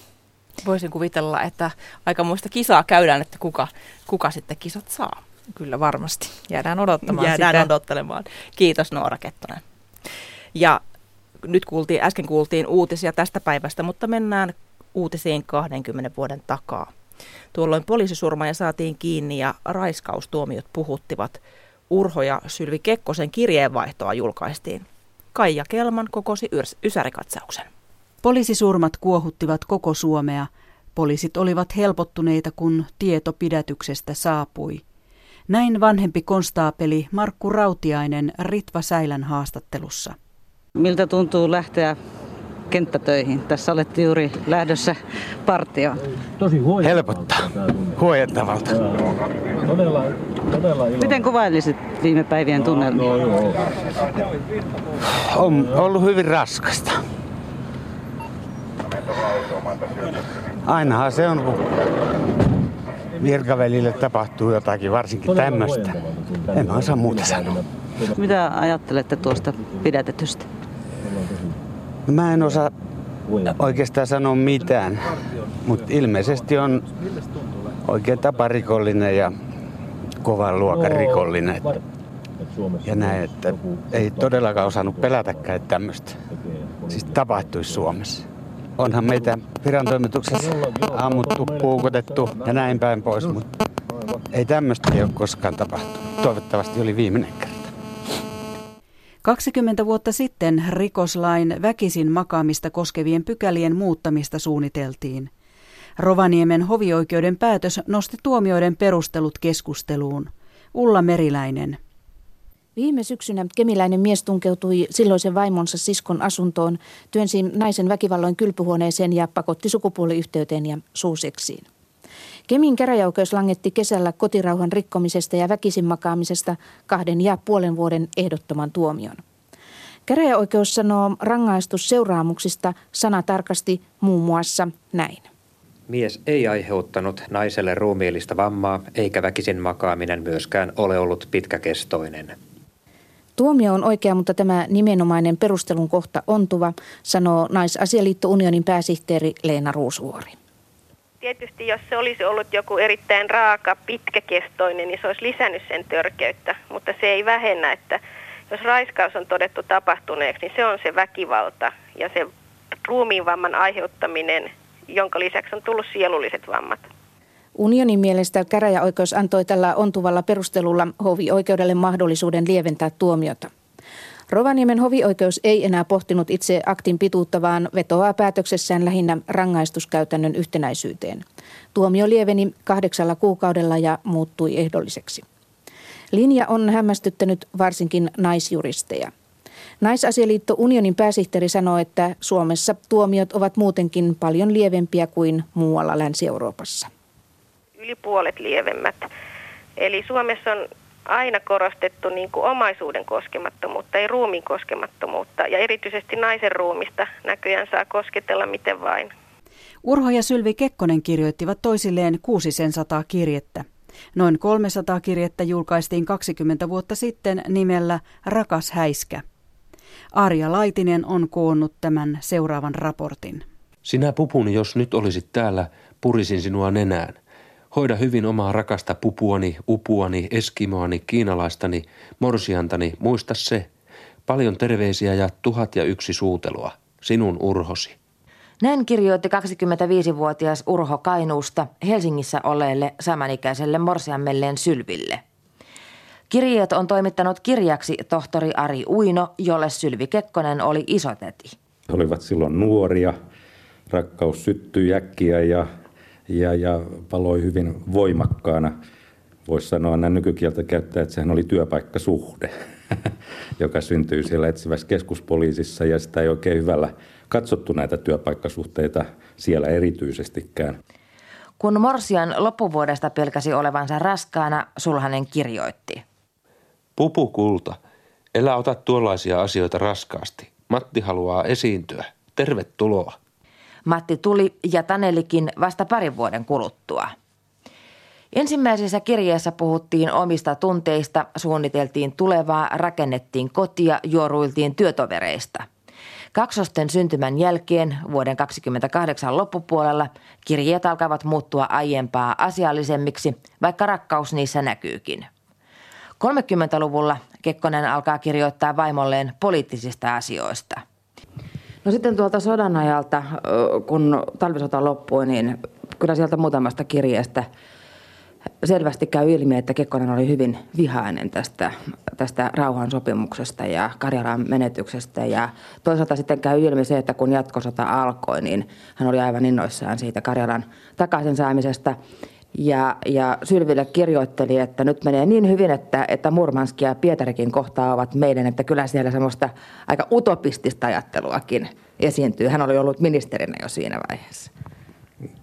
Voisin kuvitella, että aikamoista kisaa käydään, että kuka sitten kisat saa. Kyllä varmasti. Jäädään odottamaan sitä. Jäädään odottelemaan. Kiitos Noora Kettonen. Ja nyt äsken kuultiin uutisia tästä päivästä, mutta mennään uutisiin 20 vuoden takaa. Tuolloin poliisisurmaaja saatiin kiinni ja raiskaustuomiot puhuttivat. Urho ja Sylvi Kekkosen kirjeenvaihtoa julkaistiin. Kaija Kelman kokosi ysärikatsauksen. Poliisisurmat kuohuttivat koko Suomea. Poliisit olivat helpottuneita, kun tieto pidätyksestä saapui. Näin vanhempi konstaapeli Markku Rautiainen Ritva Säilän haastattelussa. Miltä tuntuu lähteä kenttätöihin? Tässä olette juuri lähdössä partioon. Helpottaa. Huojentavalta. Todella miten kuvailisit viime päivien tunnelmia? On ollut hyvin raskasta. Ainahan se on, kun virkavälille tapahtuu jotakin, varsinkin tämmöistä. En osaa muuta sanoa. Mitä ajattelette tuosta pidätetystä? Mä en osaa oikeastaan sanoa mitään, mutta ilmeisesti on oikein taparikollinen ja kovan luokan rikollinen. Ja näin, että ei todellakaan osannut pelätäkään, että tämmöistä siis tapahtuisi Suomessa. Onhan meitä virantoimituksessa ammuttu, puukotettu ja näin päin pois, mutta ei tämmöistä ei ole koskaan tapahtunut. Toivottavasti oli viimeinen kerta. 20 vuotta sitten rikoslain väkisin makaamista koskevien pykälien muuttamista suunniteltiin. Rovaniemen hovioikeuden päätös nosti tuomioiden perustelut keskusteluun. Ulla Meriläinen. Viime syksynä kemiläinen mies tunkeutui silloisen vaimonsa siskon asuntoon, työnsi naisen väkivalloin kylpyhuoneeseen ja pakotti sukupuoliyhteyteen ja suuseksiin. Kemin käräjäoikeus langetti kesällä kotirauhan rikkomisesta ja väkisin makaamisesta 2,5 vuoden ehdottoman tuomion. Käräjäoikeus sanoo rangaistusseuraamuksista sanatarkasti muun muassa näin. Mies ei aiheuttanut naiselle ruumiillista vammaa, eikä väkisin makaaminen myöskään ole ollut pitkäkestoinen. Tuomio on oikea, mutta tämä nimenomainen perustelun kohta ontuva, sanoo Naisasialiitto-Unionin pääsihteeri Leena Ruusuvuori. Tietysti jos se olisi ollut joku erittäin raaka, pitkäkestoinen, niin se olisi lisännyt sen törkeyttä, mutta se ei vähennä, että jos raiskaus on todettu tapahtuneeksi, niin se on se väkivalta ja se ruumiinvamman aiheuttaminen, jonka lisäksi on tullut sielulliset vammat. Unionin mielestä käräjäoikeus antoi tällä ontuvalla perustelulla hovioikeudelle mahdollisuuden lieventää tuomiota. Rovaniemen hovioikeus ei enää pohtinut itse aktin pituutta, vaan vetoaa päätöksessään lähinnä rangaistuskäytännön yhtenäisyyteen. Tuomio lieveni 8 kuukaudella ja muuttui ehdolliseksi. Linja on hämmästyttänyt varsinkin naisjuristeja. Naisasialiitto-Unionin pääsihteeri sanoo, että Suomessa tuomiot ovat muutenkin paljon lievempiä kuin muualla Länsi-Euroopassa. Yli puolet lievemmät. Eli Suomessa on aina korostettu niin kuin omaisuuden koskemattomuutta, ei ruumiin koskemattomuutta. Ja erityisesti naisen ruumista näköjään saa kosketella miten vain. Urho ja Sylvi Kekkonen kirjoittivat toisilleen 600 kirjettä. Noin 300 kirjettä julkaistiin 20 vuotta sitten nimellä Rakas häiskä. Arja Laitinen on koonnut tämän seuraavan raportin. Sinä pupuni, jos nyt olisit täällä, purisin sinua nenään. Hoida hyvin omaa rakasta pupuani, upuani, eskimoani, kiinalaistani, morsiantani, muista se. Paljon terveisiä ja 1001 suutelua. Sinun Urhosi. Näin kirjoitti 25-vuotias Urho Kainuusta Helsingissä oleelle samanikäiselle morsiammelleen Sylville. Kirjeet on toimittanut kirjaksi tohtori Ari Uino, jolle Sylvi Kekkonen oli isotäti. He olivat silloin nuoria, rakkaus syttyi äkkiä ja paloi hyvin voimakkaana. Voisi sanoa näin nykykieltä käyttää, että sehän oli työpaikkasuhde, joka syntyi siellä etsivässä keskuspoliisissa ja sitä ei oikein hyvällä katsottu näitä työpaikkasuhteita siellä erityisestikään. Kun morsian loppuvuodesta pelkäsi olevansa raskaana, Sulhanen kirjoitti. Pupu kulta, elä ota tuollaisia asioita raskaasti. Matti haluaa esiintyä. Tervetuloa. Matti tuli ja Tanelikin vasta 2 vuoden kuluttua. Ensimmäisessä kirjeessä puhuttiin omista tunteista, suunniteltiin tulevaa, rakennettiin kotia, juoruiltiin työtovereista. Kaksosten syntymän jälkeen vuoden 28 loppupuolella kirjeet alkavat muuttua aiempaa asiallisemmiksi, vaikka rakkaus niissä näkyykin. 30-luvulla Kekkonen alkaa kirjoittaa vaimolleen poliittisista asioista. No sitten tuolta sodan ajalta, kun talvisota loppui, niin kyllä sieltä muutamasta kirjeestä selvästi käy ilmi, että Kekkonen oli hyvin vihainen tästä rauhansopimuksesta ja Karjalan menetyksestä. Ja toisaalta sitten käy ilmi se, että kun jatkosota alkoi, niin hän oli aivan innoissaan siitä Karjalan takaisin saamisesta. Ja Sylville kirjoitteli, että nyt menee niin hyvin, että Murmanski ja Pietarikin kohtaa ovat meidän, että kyllä siellä semmoista aika utopistista ajatteluakin esiintyy. Hän oli ollut ministerinä jo siinä vaiheessa.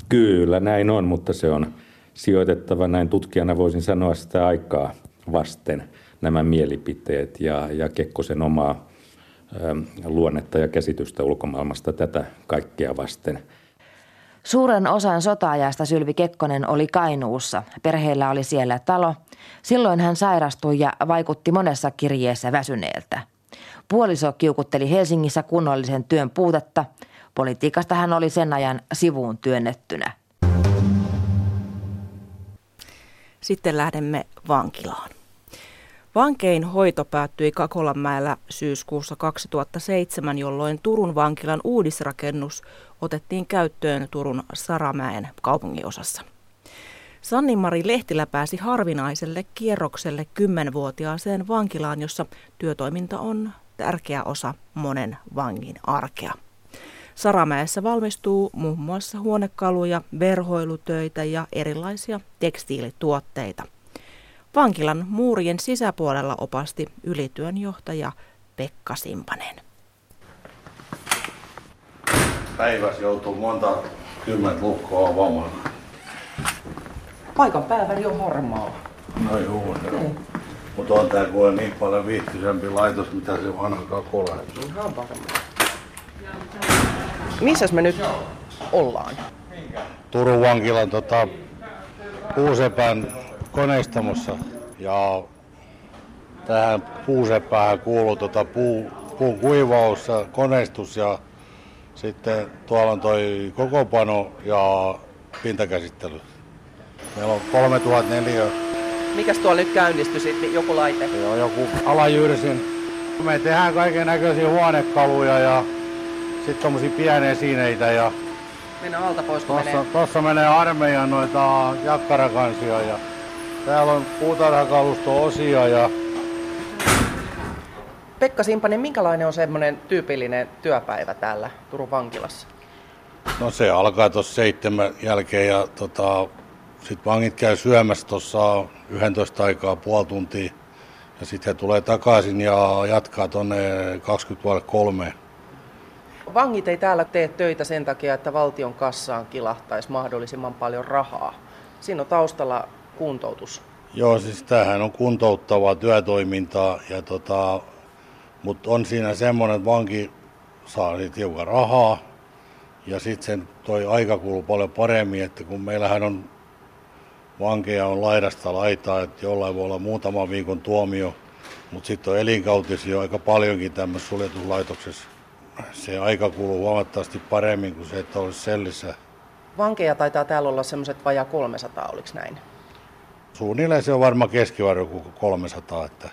Kyllä, näin on, mutta se on sijoitettava, näin tutkijana voisin sanoa, sitä aikaa vasten nämä mielipiteet ja Kekkosen omaa luonnetta ja käsitystä ulkomaailmasta tätä kaikkea vasten. Suuren osan sota-ajasta Sylvi Kekkonen oli Kainuussa. Perheellä oli siellä talo. Silloin hän sairastui ja vaikutti monessa kirjeessä väsyneeltä. Puoliso kiukutteli Helsingissä kunnollisen työn puutetta. Politiikasta hän oli sen ajan sivuun työnnettynä. Sitten lähdemme vankilaan. Vankein hoito päättyi Kakolanmäellä syyskuussa 2007, jolloin Turun vankilan uudisrakennus otettiin käyttöön Turun Saramäen kaupunginosassa. Sanni Mari Lehtilä pääsi harvinaiselle kierrokselle 10-vuotiaaseen vankilaan, jossa työtoiminta on tärkeä osa monen vangin arkea. Saramäessä valmistuu muun muassa huonekaluja, verhoilutöitä ja erilaisia tekstiilituotteita. Vankilan muurien sisäpuolella opasti ylityönjohtaja Pekka Simpanen. Päivässä joutuu monta kymmentä lukkoa avaamaan. Paikan pääväri on harmaa. No juu, mutta on tää kuule niin paljon viihtyisempi laitos, mitä se vanha Kakola. Ihan varmaan. Missäs me nyt ollaan? Turun vankilan Puusepän koneistamossa. Ja tähän Puusepään kuuluu puun kuivaus ja koneistus ja sitten tuolla on toi kokopano ja pintakäsittely. Meillä on 3004. Mikäs tuolla nyt käynnistyi sitten? Joku laite? Joo, joku alajyrsin. Me tehdään kaiken näköisiä huonekaluja ja sitten tommosia pieniä esineitä ja mennään alta pois, kun tossa menee. Tossa menee armeijan noita jakkarakansia ja täällä on puutarhakalusto-osia ja Pekka Simpanen, minkälainen on semmoinen tyypillinen työpäivä täällä Turun vankilassa? No se alkaa tuossa 7 jälkeen ja sitten vangit käy syömässä tuossa 11 aikaa puoli tuntia ja sitten he tulee takaisin ja jatkaa tuonne 20:03. Vangit ei täällä tee töitä sen takia, että valtion kassaan kilahtaisi mahdollisimman paljon rahaa. Siinä on taustalla kuntoutus. Joo, siis tämähän on kuntouttavaa työtoimintaa, ja mutta on siinä semmoinen, että vanki saa hiukan rahaa ja sitten toi aika kuluu paljon paremmin, että kun meillähän on vankeja on laidasta laitaa, että jollain voi olla muutaman viikon tuomio, mutta sitten on elinkautisia aika paljonkin tämmöisessä suljetuslaitoksessa. Se aika kuluu huomattavasti paremmin kuin se, että olisi sellissä. Vankeja taitaa täällä olla semmoiset vajaa 300, oliko näin? Suunnilleen se on varmaan keskivarjo kuin 300. Että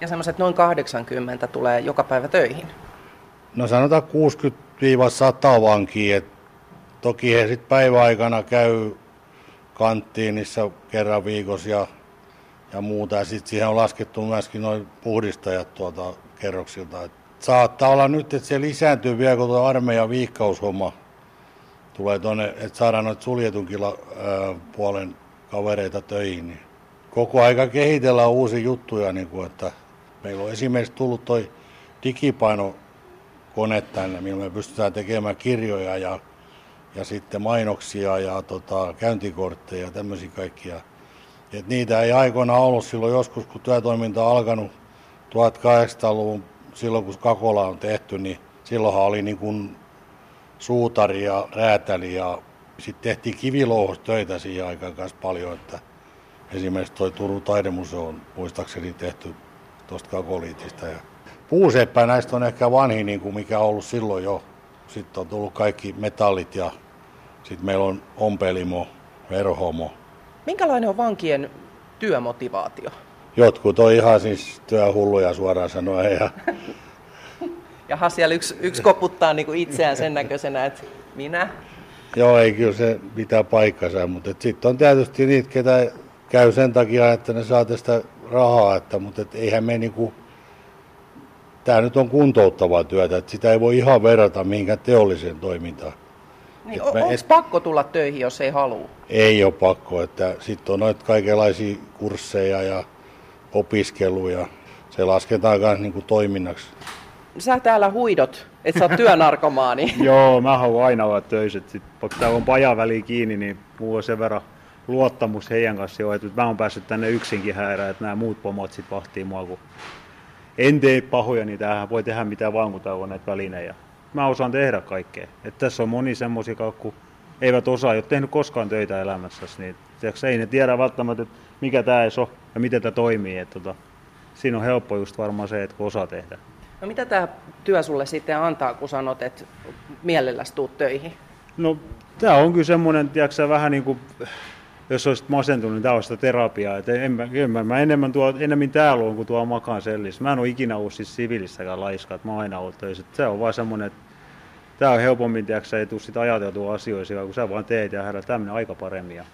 ja semmoiset noin 80 tulee joka päivä töihin? No sanotaan 60-100 vankia. Toki he sitten päiväaikana käy kanttiinissa kerran viikossa ja muuta. Ja sitten siihen on laskettu myöskin noin puhdistajat kerroksilta. Saattaa olla nyt, että se lisääntyy vielä, kun tuo armeijan viikkaushomma tulee tuonne, että saadaan noita suljetunkin puolen kavereita töihin. Niin koko aika kehitellään uusia juttuja, niin kuin, että meillä on esimerkiksi tullut toi digipainokone tänne, millä me pystytään tekemään kirjoja ja sitten mainoksia ja käyntikortteja ja tämmöisiä kaikkia. Et niitä ei aikoinaan ollut silloin joskus, kun työtoiminta on alkanut 1800-luvun. Silloin kun Kakola on tehty, niin silloinhan oli niin kuin suutari ja räätäli ja sitten tehtiin kivilouhostöitä siihen aikaan kanssa paljon. Että esimerkiksi tuo Turun taidemuseo on muistaakseni tehty tuosta Kakoliitista. Ja Puuseppä näistä on ehkä vanhi, niin kuin mikä on ollut silloin jo. Sitten on tullut kaikki metallit ja sitten meillä on ompelimo, verhomo. Minkälainen on vankien työmotivaatio? Jotkut on ihan siis työhulluja suoraan sanoen. Jaha, siellä yksi koputtaa niinku itseään sen näköisenä, että minä? Joo, ei kyllä se pitää paikkansa, mutta sitten on tietysti niitä, ketä käy sen takia, että ne saa tästä rahaa, mutta eihän me niinku, tämä nyt on kuntouttavaa työtä, että sitä ei voi ihan verrata mihinkään teolliseen toimintaan. Niin, onko pakko tulla töihin, jos ei halua? Ei ole pakko, että sitten on noita kaikenlaisia kursseja ja opiskeluja. Se lasketaan myös niin kuin toiminnaksi. Sä täällä huidot, että sä oot työnarkomaani. Joo, mä haluan aina olla töissä. Vaikka täällä on pajan väliin kiinni, niin mulla on sen verran luottamus heidän kanssaan, että mä oon päässyt tänne yksinkin häirään, että nämä muut pomot sit vahtii mua, kun en tee pahoja, niin tämähän voi tehdä mitä vaan, kun täällä on näitä välinejä. Mä osaan tehdä kaikkea. Et tässä on moni semmoisia, kun eivät osaa, ei ole tehnyt koskaan töitä elämässäsi, niin ei ne tiedä välttämättä, että mikä tämä edes on ja miten tämä toimii. Siinä on helppo just varmaan se, että kun osaa tehdä. No mitä tämä työ sulle sitten antaa, kun sanot, että mielelläsi tuut töihin? No tämä on kyllä semmoinen, tiedätkö, vähän niin kuin, jos olisit masentunut, niin tämä olisi sitä terapiaa. Et mä enemmän täällä on kuin tuolla makaan sellissä. Mä en ole ikinä ollut siis siviilissäkään laiska, että mä oon aina ollut töissä. Se on vaan semmoinen, että tämä on helpommin, tiedätkö, ei tule sitä ajateltua asioisia, kun sä vaan teet ja herät, tämä menee aika paremmin. Ja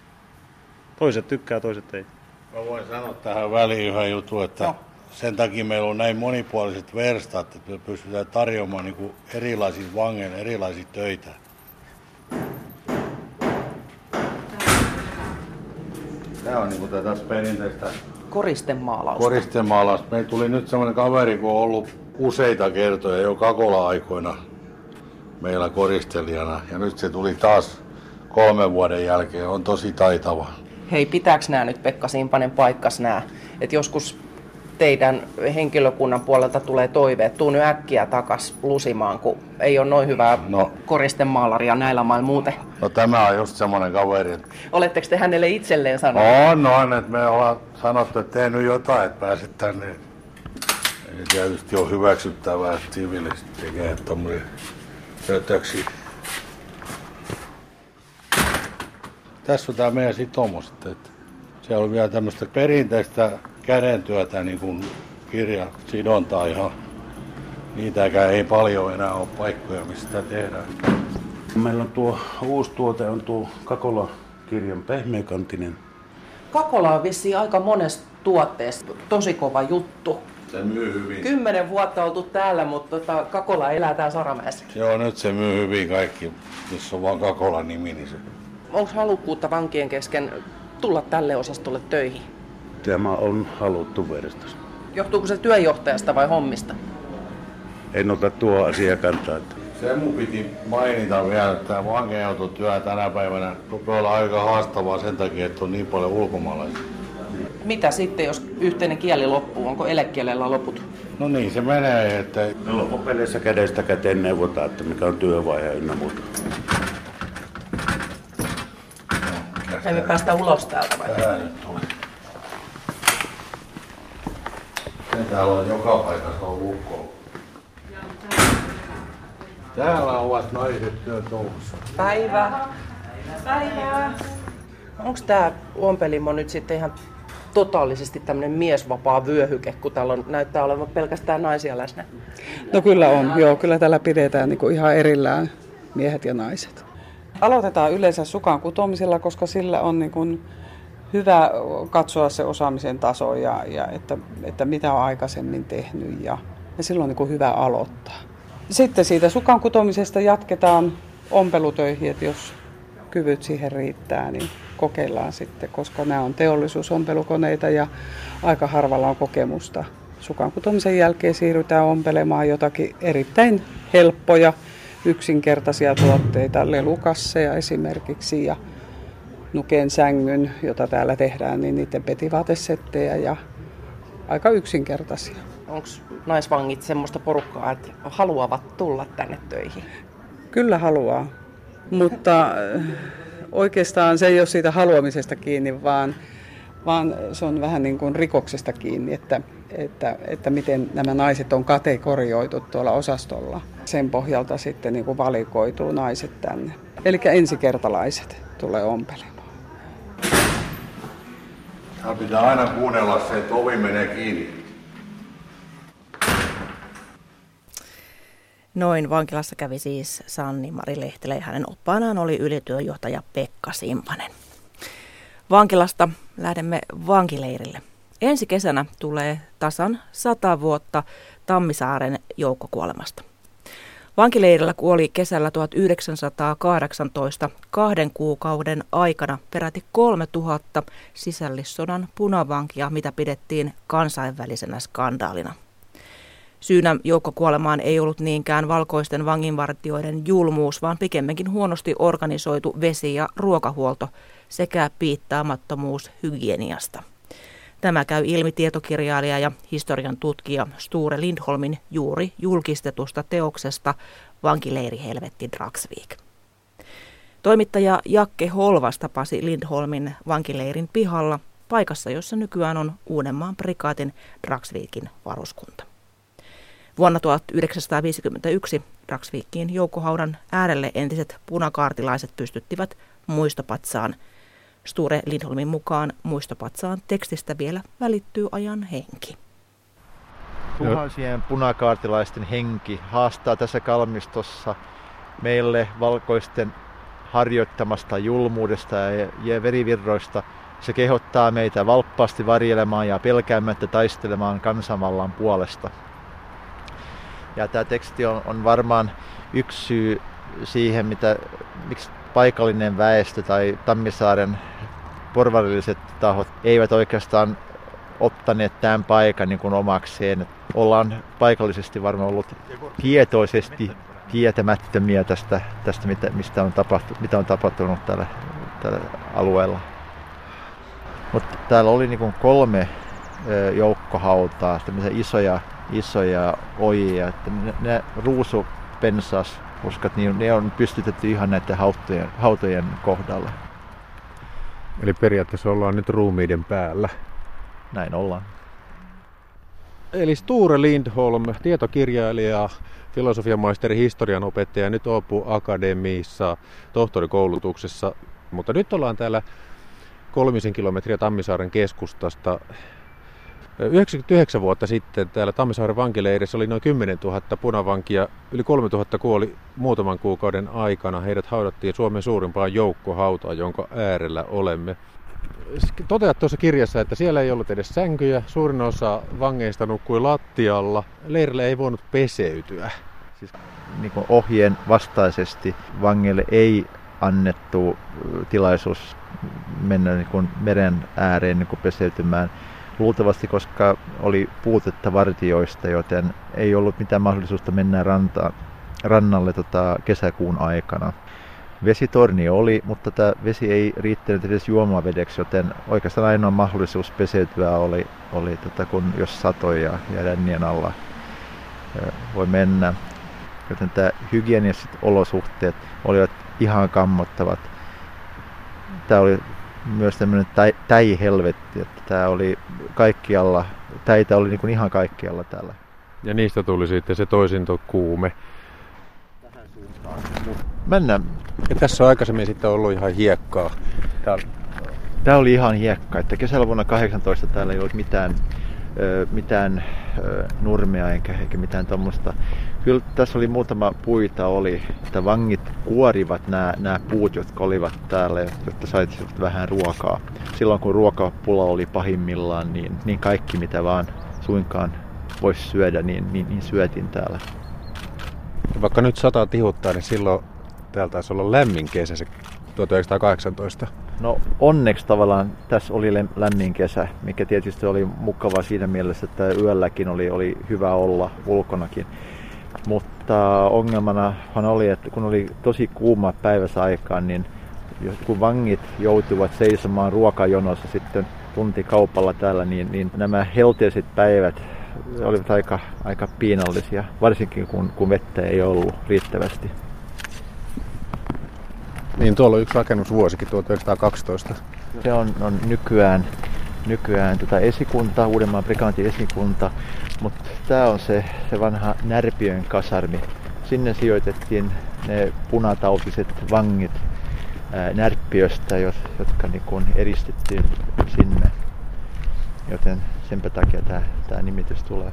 toiset tykkää, toiset ei. Mä voin sanoa tähän väliin yhden jutun, että no, sen takia meillä on näin monipuoliset verstat, että me pystytään tarjoamaan niin kuin erilaisille vangeille erilaisia töitä. Tämä on niin kuin tässä perinteistä koristemaalausta. Meillä tuli nyt semmoinen kaveri, kun on ollut useita kertoja jo Kakola-aikoina meillä koristelijana. Ja nyt se tuli taas 3 vuoden jälkeen. On tosi taitava. Hei, pitääkö nämä nyt, Pekka Simpanen, paikkas nämä? Että joskus teidän henkilökunnan puolelta tulee toive, että tuu nyt äkkiä takas lusimaan, kun ei ole noin hyvää koristemaalaria näillä mailla muuten. No tämä on just semmoinen kaveri. Oletteko te hänelle itselleen sanoneet? On, että me ollaan sanottu, että tee nyt jotain, että pääset tänne. Ei tietysti ole hyväksyttävää, että siviiliset tekee tommoinen tötöksi. Tässä on tämä meidän sitomus, että se on vielä tämmöistä perinteistä kädentyötä, niin kuin kirjasidontaa ihan. Niitäkään ei paljon enää ole paikkoja, mistä tehdään. Meillä on tuo uusi tuote, on tuo Kakola-kirjan pehmeäkantinen. Kakola on vissiin aika monessa tuotteessa tosi kova juttu. Se myy hyvin. 10 vuotta oltu täällä, mutta Kakola elää täällä Saramäessä. Joo, nyt se myy hyvin kaikki, missä on vaan Kakola-nimi. Niin se... Onko halukkuutta vankien kesken tulla tälle osastolle töihin? Tämä on haluttu verstas. Johtuuko se työjohtajasta vai hommista? En ota tuo asiaa kantaa. Se mun piti mainita vielä, että tämä vankeinhoitotyö tänä päivänä rupeaa olla aika haastavaa sen takia, että on niin paljon ulkomaalaisia. Mitä sitten, jos yhteinen kieli loppuu? Onko elekielellä loput? No niin, se menee. Että... Loppupeleissä kädestä käteen neuvotaan, että mikä on työvaihe ynnä muuta. Ei me päästä ulos täältä vai? Tää nyt tuli. Täällä on joka paikassa on lukko. Täällä ovat naiset työtouhussa. Päivää. Päivää. Onko tää ompelimo nyt sitten ihan totaalisesti tämmönen miesvapaa vyöhyke, kun täällä on, näyttää olevan pelkästään naisia läsnä? No kyllä on, joo. Kyllä täällä pidetään niinku ihan erillään miehet ja naiset. Aloitetaan yleensä sukan kutomisella, koska sillä on niin kuin hyvä katsoa se osaamisen taso ja että mitä on aikaisemmin tehnyt ja silloin on niin kuin hyvä aloittaa. Sitten siitä sukan kutomisesta jatketaan ompelutöihin, että jos kyvyt siihen riittää, niin kokeillaan sitten, koska nämä on teollisuusompelukoneita ja aika harvalla on kokemusta. Sukan kutomisen jälkeen siirrytään ompelemaan jotakin erittäin helppoja, yksinkertaisia tuotteita, lelukasseja esimerkiksi ja nuken sängyn, jota täällä tehdään, niin niiden petivaatesettejä ja aika yksinkertaisia. Onko naisvangit semmoista porukkaa, että haluavat tulla tänne töihin? Kyllä haluaa, mutta oikeastaan se ei ole siitä haluamisesta kiinni, vaan se on vähän niin kuin rikoksesta kiinni, että miten nämä naiset on kategorioitu tuolla osastolla. Sen pohjalta sitten niin kuin valikoituu naiset tänne. Eli ensikertalaiset tulee ompelemaan. Täällä pitää aina kuunnella se, että ovi menee kiinni. Noin vankilassa kävi siis Sanni Mari Lehtilä ja hänen oppaanaan oli ylityöjohtaja Pekka Simpanen. Vankilasta lähdemme vankileirille. Ensi kesänä tulee tasan 100 vuotta Tammisaaren joukkokuolemasta. Vankileirillä kuoli kesällä 1918 2 kuukauden aikana peräti 3000 sisällissodan punavankia, mitä pidettiin kansainvälisenä skandaalina. Syynä joukkokuolemaan ei ollut niinkään valkoisten vanginvartijoiden julmuus, vaan pikemminkin huonosti organisoitu vesi- ja ruokahuolto sekä piittaamattomuus hygieniasta. Tämä käy ilmi tietokirjailija ja historian tutkija Sture Lindholmin juuri julkistetusta teoksesta Vankileiri helvetti Dragsvik. Toimittaja Jakke Holvas tapasi Lindholmin vankileirin pihalla, paikassa jossa nykyään on Uudenmaan prikaatin Dragsvikin varuskunta. Vuonna 1951 Dragsvikin joukkohaudan äärelle entiset punakaartilaiset pystyttivät muistopatsaan. Sture Lindholmin mukaan muistopatsaan tekstistä vielä välittyy ajan henki. Tuhansien punakaartilaisten henki haastaa tässä kalmistossa meille valkoisten harjoittamasta julmuudesta ja verivirroista. Se kehottaa meitä valppaasti varjelemaan ja pelkäämättä taistelemaan kansanvallan puolesta. Ja tämä teksti on varmaan yksi syy siihen, miksi paikallinen väestö tai Tammisaaren porvarilliset tahot eivät oikeastaan ottaneet tämän paikan niin kuin omakseen. Ollaan paikallisesti varmaan ollut tietoisesti tietämättömiä tästä mitä on tapahtunut tällä alueella. Mutta täällä oli niin kuin 3 joukkohautaa, tämmöisiä isoja ojia. Että ne ruusupensasruskat, niin ne on pystytetty ihan näiden hautojen kohdalla. Eli periaatteessa ollaan nyt ruumiiden päällä. Näin ollaan. Eli Sture Lindholm, tietokirjailija, filosofiamaisteri, historianopettaja, nyt Åbo Akademiassa tohtorikoulutuksessa. Mutta nyt ollaan täällä 3 kilometriä Tammisaaren keskustasta. 99 vuotta sitten täällä Tammisaaren vankileirissä oli noin 10 000 punavankia. Yli 3 000 kuoli muutaman kuukauden aikana. Heidät haudattiin Suomen suurimpaan joukkohautaan, jonka äärellä olemme. Toteat tuossa kirjassa, että siellä ei ollut edes sänkyjä. Suurin osa vangeista nukkui lattialla. Leirillä ei voinut peseytyä. Siis niin kuin ohjeen vastaisesti vangeille ei annettu tilaisuus mennä niin kuin meren ääreen niin kuin peseytymään. Luultavasti, koska oli puutetta vartijoista, joten ei ollut mitään mahdollisuutta mennä rannalle kesäkuun aikana. Vesitorni oli, mutta tämä vesi ei riittänyt edes juomavedeksi, joten oikeastaan ainoa mahdollisuus peseytyä oli kun jos satoi ja lännien alla voi mennä. Joten tämä hygieniset olosuhteet olivat ihan kammottavat. Tämä oli myös tämmöinen täihelvetti, että tämä oli kaikkialla, täitä oli niin kuin ihan kaikkialla täällä. Ja niistä tuli sitten se toisintokuume. Tähän suuntaan. Mennään. Ja tässä on aikaisemmin sitten ollut ihan hiekkaa. Tämä oli ihan hiekkaa, että kesällä vuonna 18 täällä ei ollut mitään nurmea eikä mitään tuommoista. Kyllä tässä oli muutama puita, että vangit kuorivat nämä puut, jotka olivat täällä, jotta saisivat vähän ruokaa. Silloin kun ruokapula oli pahimmillaan, niin kaikki mitä vaan suinkaan voisi syödä, niin syötiin täällä. Vaikka nyt sataa tihuttaa, niin silloin täällä taisi olla lämmin kesä se 1918. No onneksi tavallaan tässä oli lämmin kesä, mikä tietysti oli mukavaa siinä mielessä, että yölläkin oli hyvä olla ulkonakin. Mutta ongelmanahan oli, että kun oli tosi kuuma päiväsaikaan, niin kun vangit joutuivat seisomaan ruokajonossa sitten tuntikaupalla täällä, niin nämä helteiset päivät olivat aika piinallisia, varsinkin kun vettä ei ollut riittävästi. Niin, tuolla on yksi rakennusvuosikin, 1912. Se on nykyään esikunta, Uudenmaan prikaatin esikunta, mutta tämä on se vanha Närpiön kasarmi. Sinne sijoitettiin ne punatautiset vangit Närpiöstä, jotka niin kuin eristettiin sinne. Joten senpä takia tämä nimitys tulee.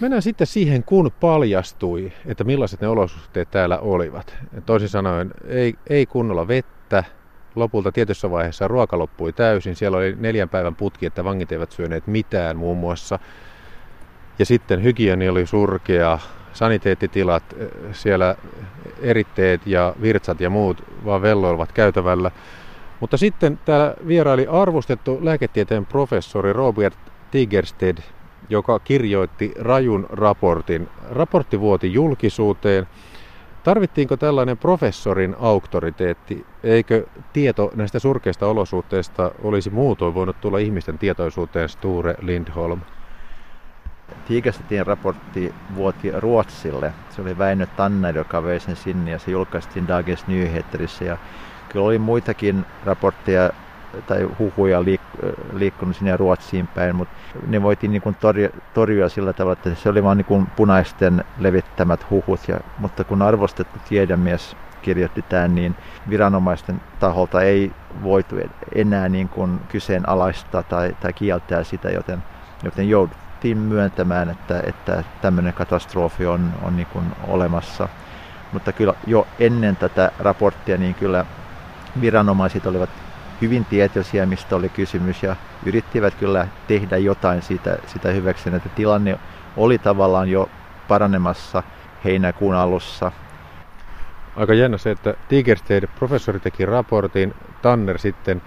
Mennään sitten siihen, kun paljastui, että millaiset ne olosuhteet täällä olivat. Toisin sanoen, ei kunnolla vettä. Lopulta tietyssä vaiheessa ruoka loppui täysin. Siellä oli 4 päivän putki, että vangit eivät syöneet mitään muun muassa. Ja sitten hygienia oli surkea, saniteettitilat, siellä eritteet ja virtsat ja muut vaan velloivat käytävällä. Mutta sitten täällä vieraili arvostettu lääketieteen professori Robert Tigersted, joka kirjoitti rajun raportin. Raportti vuoti julkisuuteen. Tarvittiinko tällainen professorin auktoriteetti? Eikö tieto näistä surkeista olosuhteista olisi muutoin voinut tulla ihmisten tietoisuuteen, Sture Lindholm? Tigerstin raportti vuoti Ruotsille. Se oli Väinö Tanner, joka vei sen sinne, ja se julkaistiin Dagens Nyheterissä. Ja kyllä oli muitakin raportteja tai huhuja liikkunut sinne Ruotsiin päin, mutta ne voitiin niin kuin torjua sillä tavalla, että se oli vaan niin kuin punaisten levittämät huhut. Mutta kun arvostettu tiedemies kirjoitti tämän, niin viranomaisten taholta ei voitu enää niin kuin kyseenalaistaa tai kieltää sitä, joten jouduttiin myöntämään, että tämmöinen katastrofi on niin kuin olemassa. Mutta kyllä jo ennen tätä raporttia niin kyllä viranomaiset olivat hyvin tietoisia, mistä oli kysymys, ja yrittivät kyllä tehdä jotain sitä hyväkseen, että tilanne oli tavallaan jo paranemassa heinäkuun alussa. Aika jännä se, että Tigersted professori teki raportin, Tanner sitten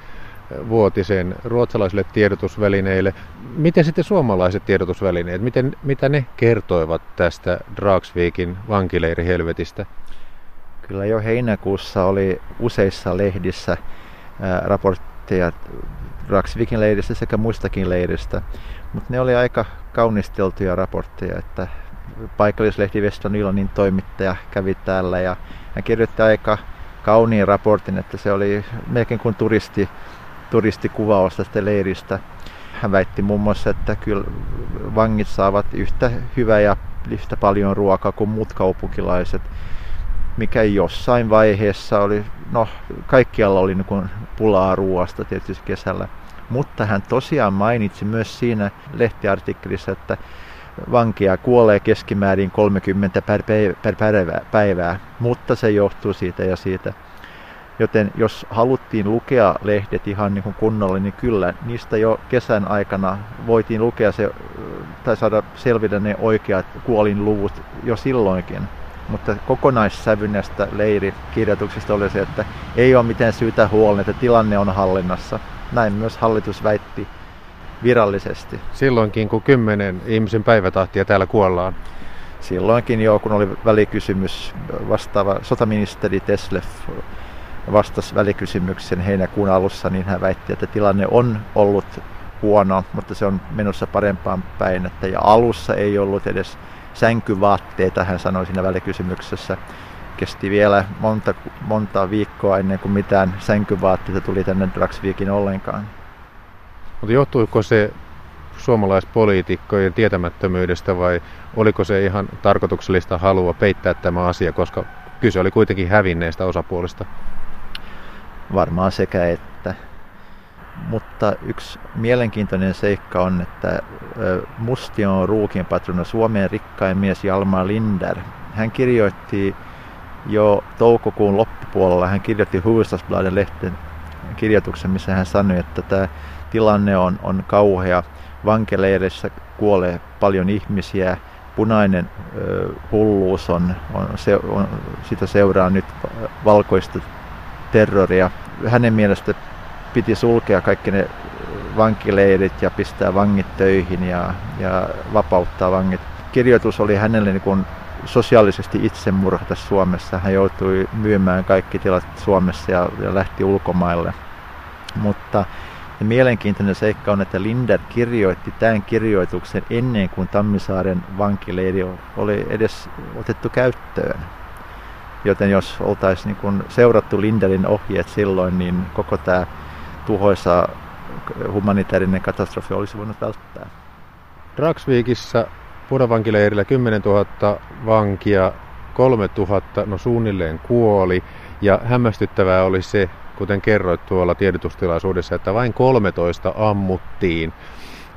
vuoti sen ruotsalaisille tiedotusvälineille. Miten sitten suomalaiset tiedotusvälineet, mitä ne kertoivat tästä Dragsvikin vankileirihelvetistä? Kyllä jo heinäkuussa oli useissa lehdissä raportteja Dragsvikin leiristä sekä muistakin leiristä, mutta ne oli aika kaunisteltuja raportteja, että paikallislehti Western Ylonin toimittaja kävi täällä ja hän kirjoitti aika kauniin raportin, että se oli melkein kuin turistikuvausta tästä leiristä. Hän väitti muun muassa, että kyllä vangit saavat yhtä hyvää ja yhtä paljon ruokaa kuin muut kaupunkilaiset, mikä jossain vaiheessa oli, kaikkialla oli niin kuin pulaa ruoasta tietysti kesällä. Mutta hän tosiaan mainitsi myös siinä lehtiartikkelissa, että vankia kuolee keskimäärin 30 per päivää, mutta se johtuu siitä ja siitä. Joten jos haluttiin lukea lehdet ihan niin kuin kunnolla, niin kyllä niistä jo kesän aikana voitiin lukea se, tai saada selvitä ne oikeat kuolinluvut jo silloinkin. Mutta kokonaissävy näistä leirikirjoituksista oli se, että ei ole mitään syytä huolen, että tilanne on hallinnassa. Näin myös hallitus väitti virallisesti. Silloinkin, kun 10 ihmisen päivätahtia täällä kuollaan. Silloinkin jo, kun oli välikysymys, vastaava sotaministeri Tesleff vastasi välikysymyksen heinäkuun alussa, niin hän väitti, että tilanne on ollut huono, mutta se on menossa parempaan päin. Ja alussa ei ollut edes sänkyvaatteita, hän sanoi siinä välikysymyksessä. Kesti vielä monta viikkoa ennen kuin mitään sänkyvaatteita tuli tänne Dragsvikin ollenkaan. Mutta johtuiko se suomalaispoliitikkojen tietämättömyydestä vai oliko se ihan tarkoituksellista halua peittää tämä asia, koska kyse oli kuitenkin hävinneistä osapuolista? Varmaan sekä että. Mutta yksi mielenkiintoinen seikka on, että Mustion ruukinpatrona Suomen rikkain mies Hjalmar Linder, hän kirjoitti jo toukokuun loppupuolella, hän kirjoitti Hufvudstadsbladet lehden kirjoituksen, missä hän sanoi, että tämä tilanne on kauhea, vankileireissä kuolee paljon ihmisiä, punainen hulluus on sitä seuraa nyt valkoista terroria. Hänen mielestä piti sulkea kaikki ne vankileirit ja pistää vangit töihin ja vapauttaa vangit. Kirjoitus oli hänelle niin kuin sosiaalisesti itsemurha tässä Suomessa. Hän joutui myymään kaikki tilat Suomessa ja lähti ulkomaille. Mutta mielenkiintoinen seikka on, että Linder kirjoitti tämän kirjoituksen ennen kuin Tammisaaren vankileiri oli edes otettu käyttöön. Joten jos oltaisiin niin kuin seurattu Linderin ohjeet silloin, niin koko tämä tuhoisa humanitaarinen katastrofi olisi voinut välttää. Dragsvikissa Pudovankileirillä 10 000 vankia, 3 000 suunnilleen kuoli. Ja hämmästyttävää oli se, kuten kerroit tuolla tiedotustilaisuudessa, että vain 13 ammuttiin.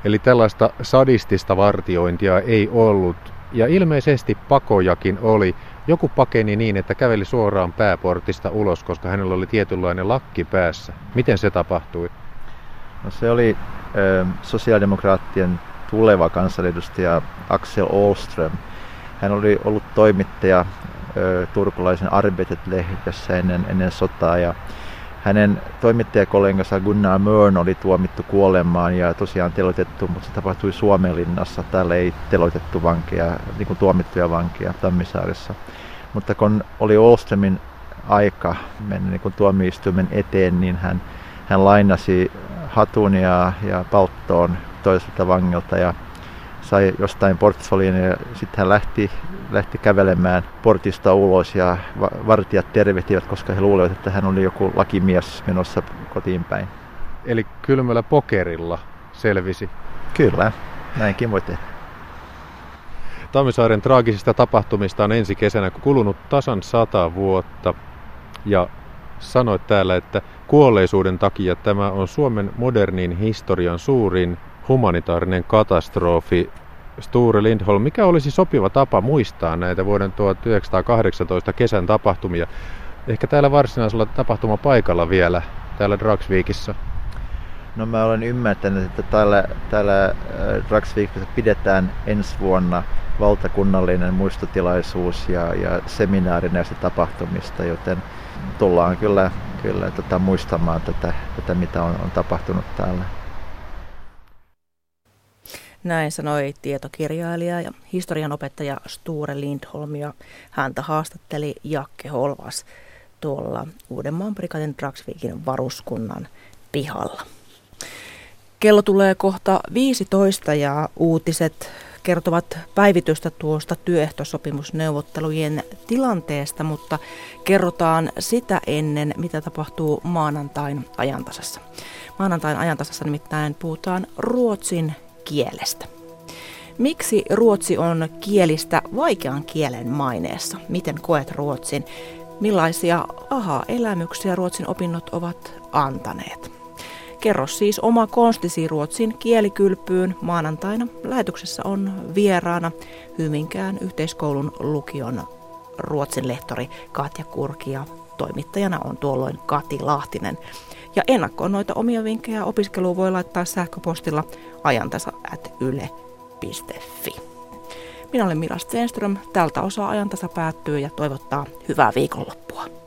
Eli tällaista sadistista vartiointia ei ollut. Ja ilmeisesti pakojakin oli. Joku pakeni niin, että käveli suoraan pääportista ulos, koska hänellä oli tietynlainen lakki päässä. Miten se tapahtui? No se oli sosiaalidemokraattien tuleva kansanedustaja Axel Åström. Hän oli ollut toimittaja turkulaisen Arbetet-lehdessä ennen sotaa. Ja hänen toimittajakollegansa Gunnar Mörn oli tuomittu kuolemaan ja tosiaan teloitettu, mutta se tapahtui Suomenlinnassa. Täällä ei teloitettu vankeja, niin kuin tuomittuja vankeja Tammisaaressa. Mutta kun oli Åströmin aika mennä niin kuin tuomioistuimen eteen, niin hän lainasi hatun ja palttoon toiselta vangilta ja sai jostain portfoliin ja sitten hän lähti kävelemään portista ulos ja vartijat tervehtivät, koska he luulivat, että hän oli joku lakimies menossa kotiin päin. eli kylmällä pokerilla selvisi. Kyllä, näinkin voi tehdä. Tammisaaren traagisista tapahtumista on ensi kesänä kulunut tasan 100 vuotta ja sanoit täällä, että kuolleisuuden takia tämä on Suomen modernin historian suurin humanitaarinen katastrofi. Sture Lindholm, mikä olisi sopiva tapa muistaa näitä vuoden 1918 kesän tapahtumia? Ehkä täällä varsinaisella tapahtumapaikalla vielä, täällä Dragsvikissä. No mä olen ymmärtänyt, että täällä Dragsvikissä pidetään ensi vuonna valtakunnallinen muistotilaisuus ja seminaari näistä tapahtumista, joten tullaan kyllä muistamaan tätä mitä on tapahtunut täällä. Näin sanoi tietokirjailija ja historianopettaja Sture Lindholm, ja häntä haastatteli Jakke Holvas tuolla Uudenmaan prikaatin Dragsvikin varuskunnan pihalla. Kello tulee kohta 15 ja uutiset kertovat päivitystä tuosta työehtosopimusneuvottelujen tilanteesta, mutta kerrotaan sitä ennen, mitä tapahtuu maanantain Ajantasassa. Maanantain Ajantasassa nimittäin puhutaan ruotsin kielestä. Miksi ruotsi on kielistä vaikean kielen maineessa? Miten koet ruotsin? Millaisia aha-elämyksiä ruotsin opinnot ovat antaneet? Kerro siis oma konstisi ruotsin kielikylpyyn maanantaina. Lähetyksessä on vieraana Hyvinkään yhteiskoulun lukion ruotsin lehtori Katja Kurki ja toimittajana on tuolloin Kati Lahtinen. Ja ennakkoon noita omia vinkkejä opiskeluun voi laittaa sähköpostilla ajantasa@yle.fi. Minä olen Mira Stenström. Tältä osaa Ajantasa päättyy ja toivottaa hyvää viikonloppua.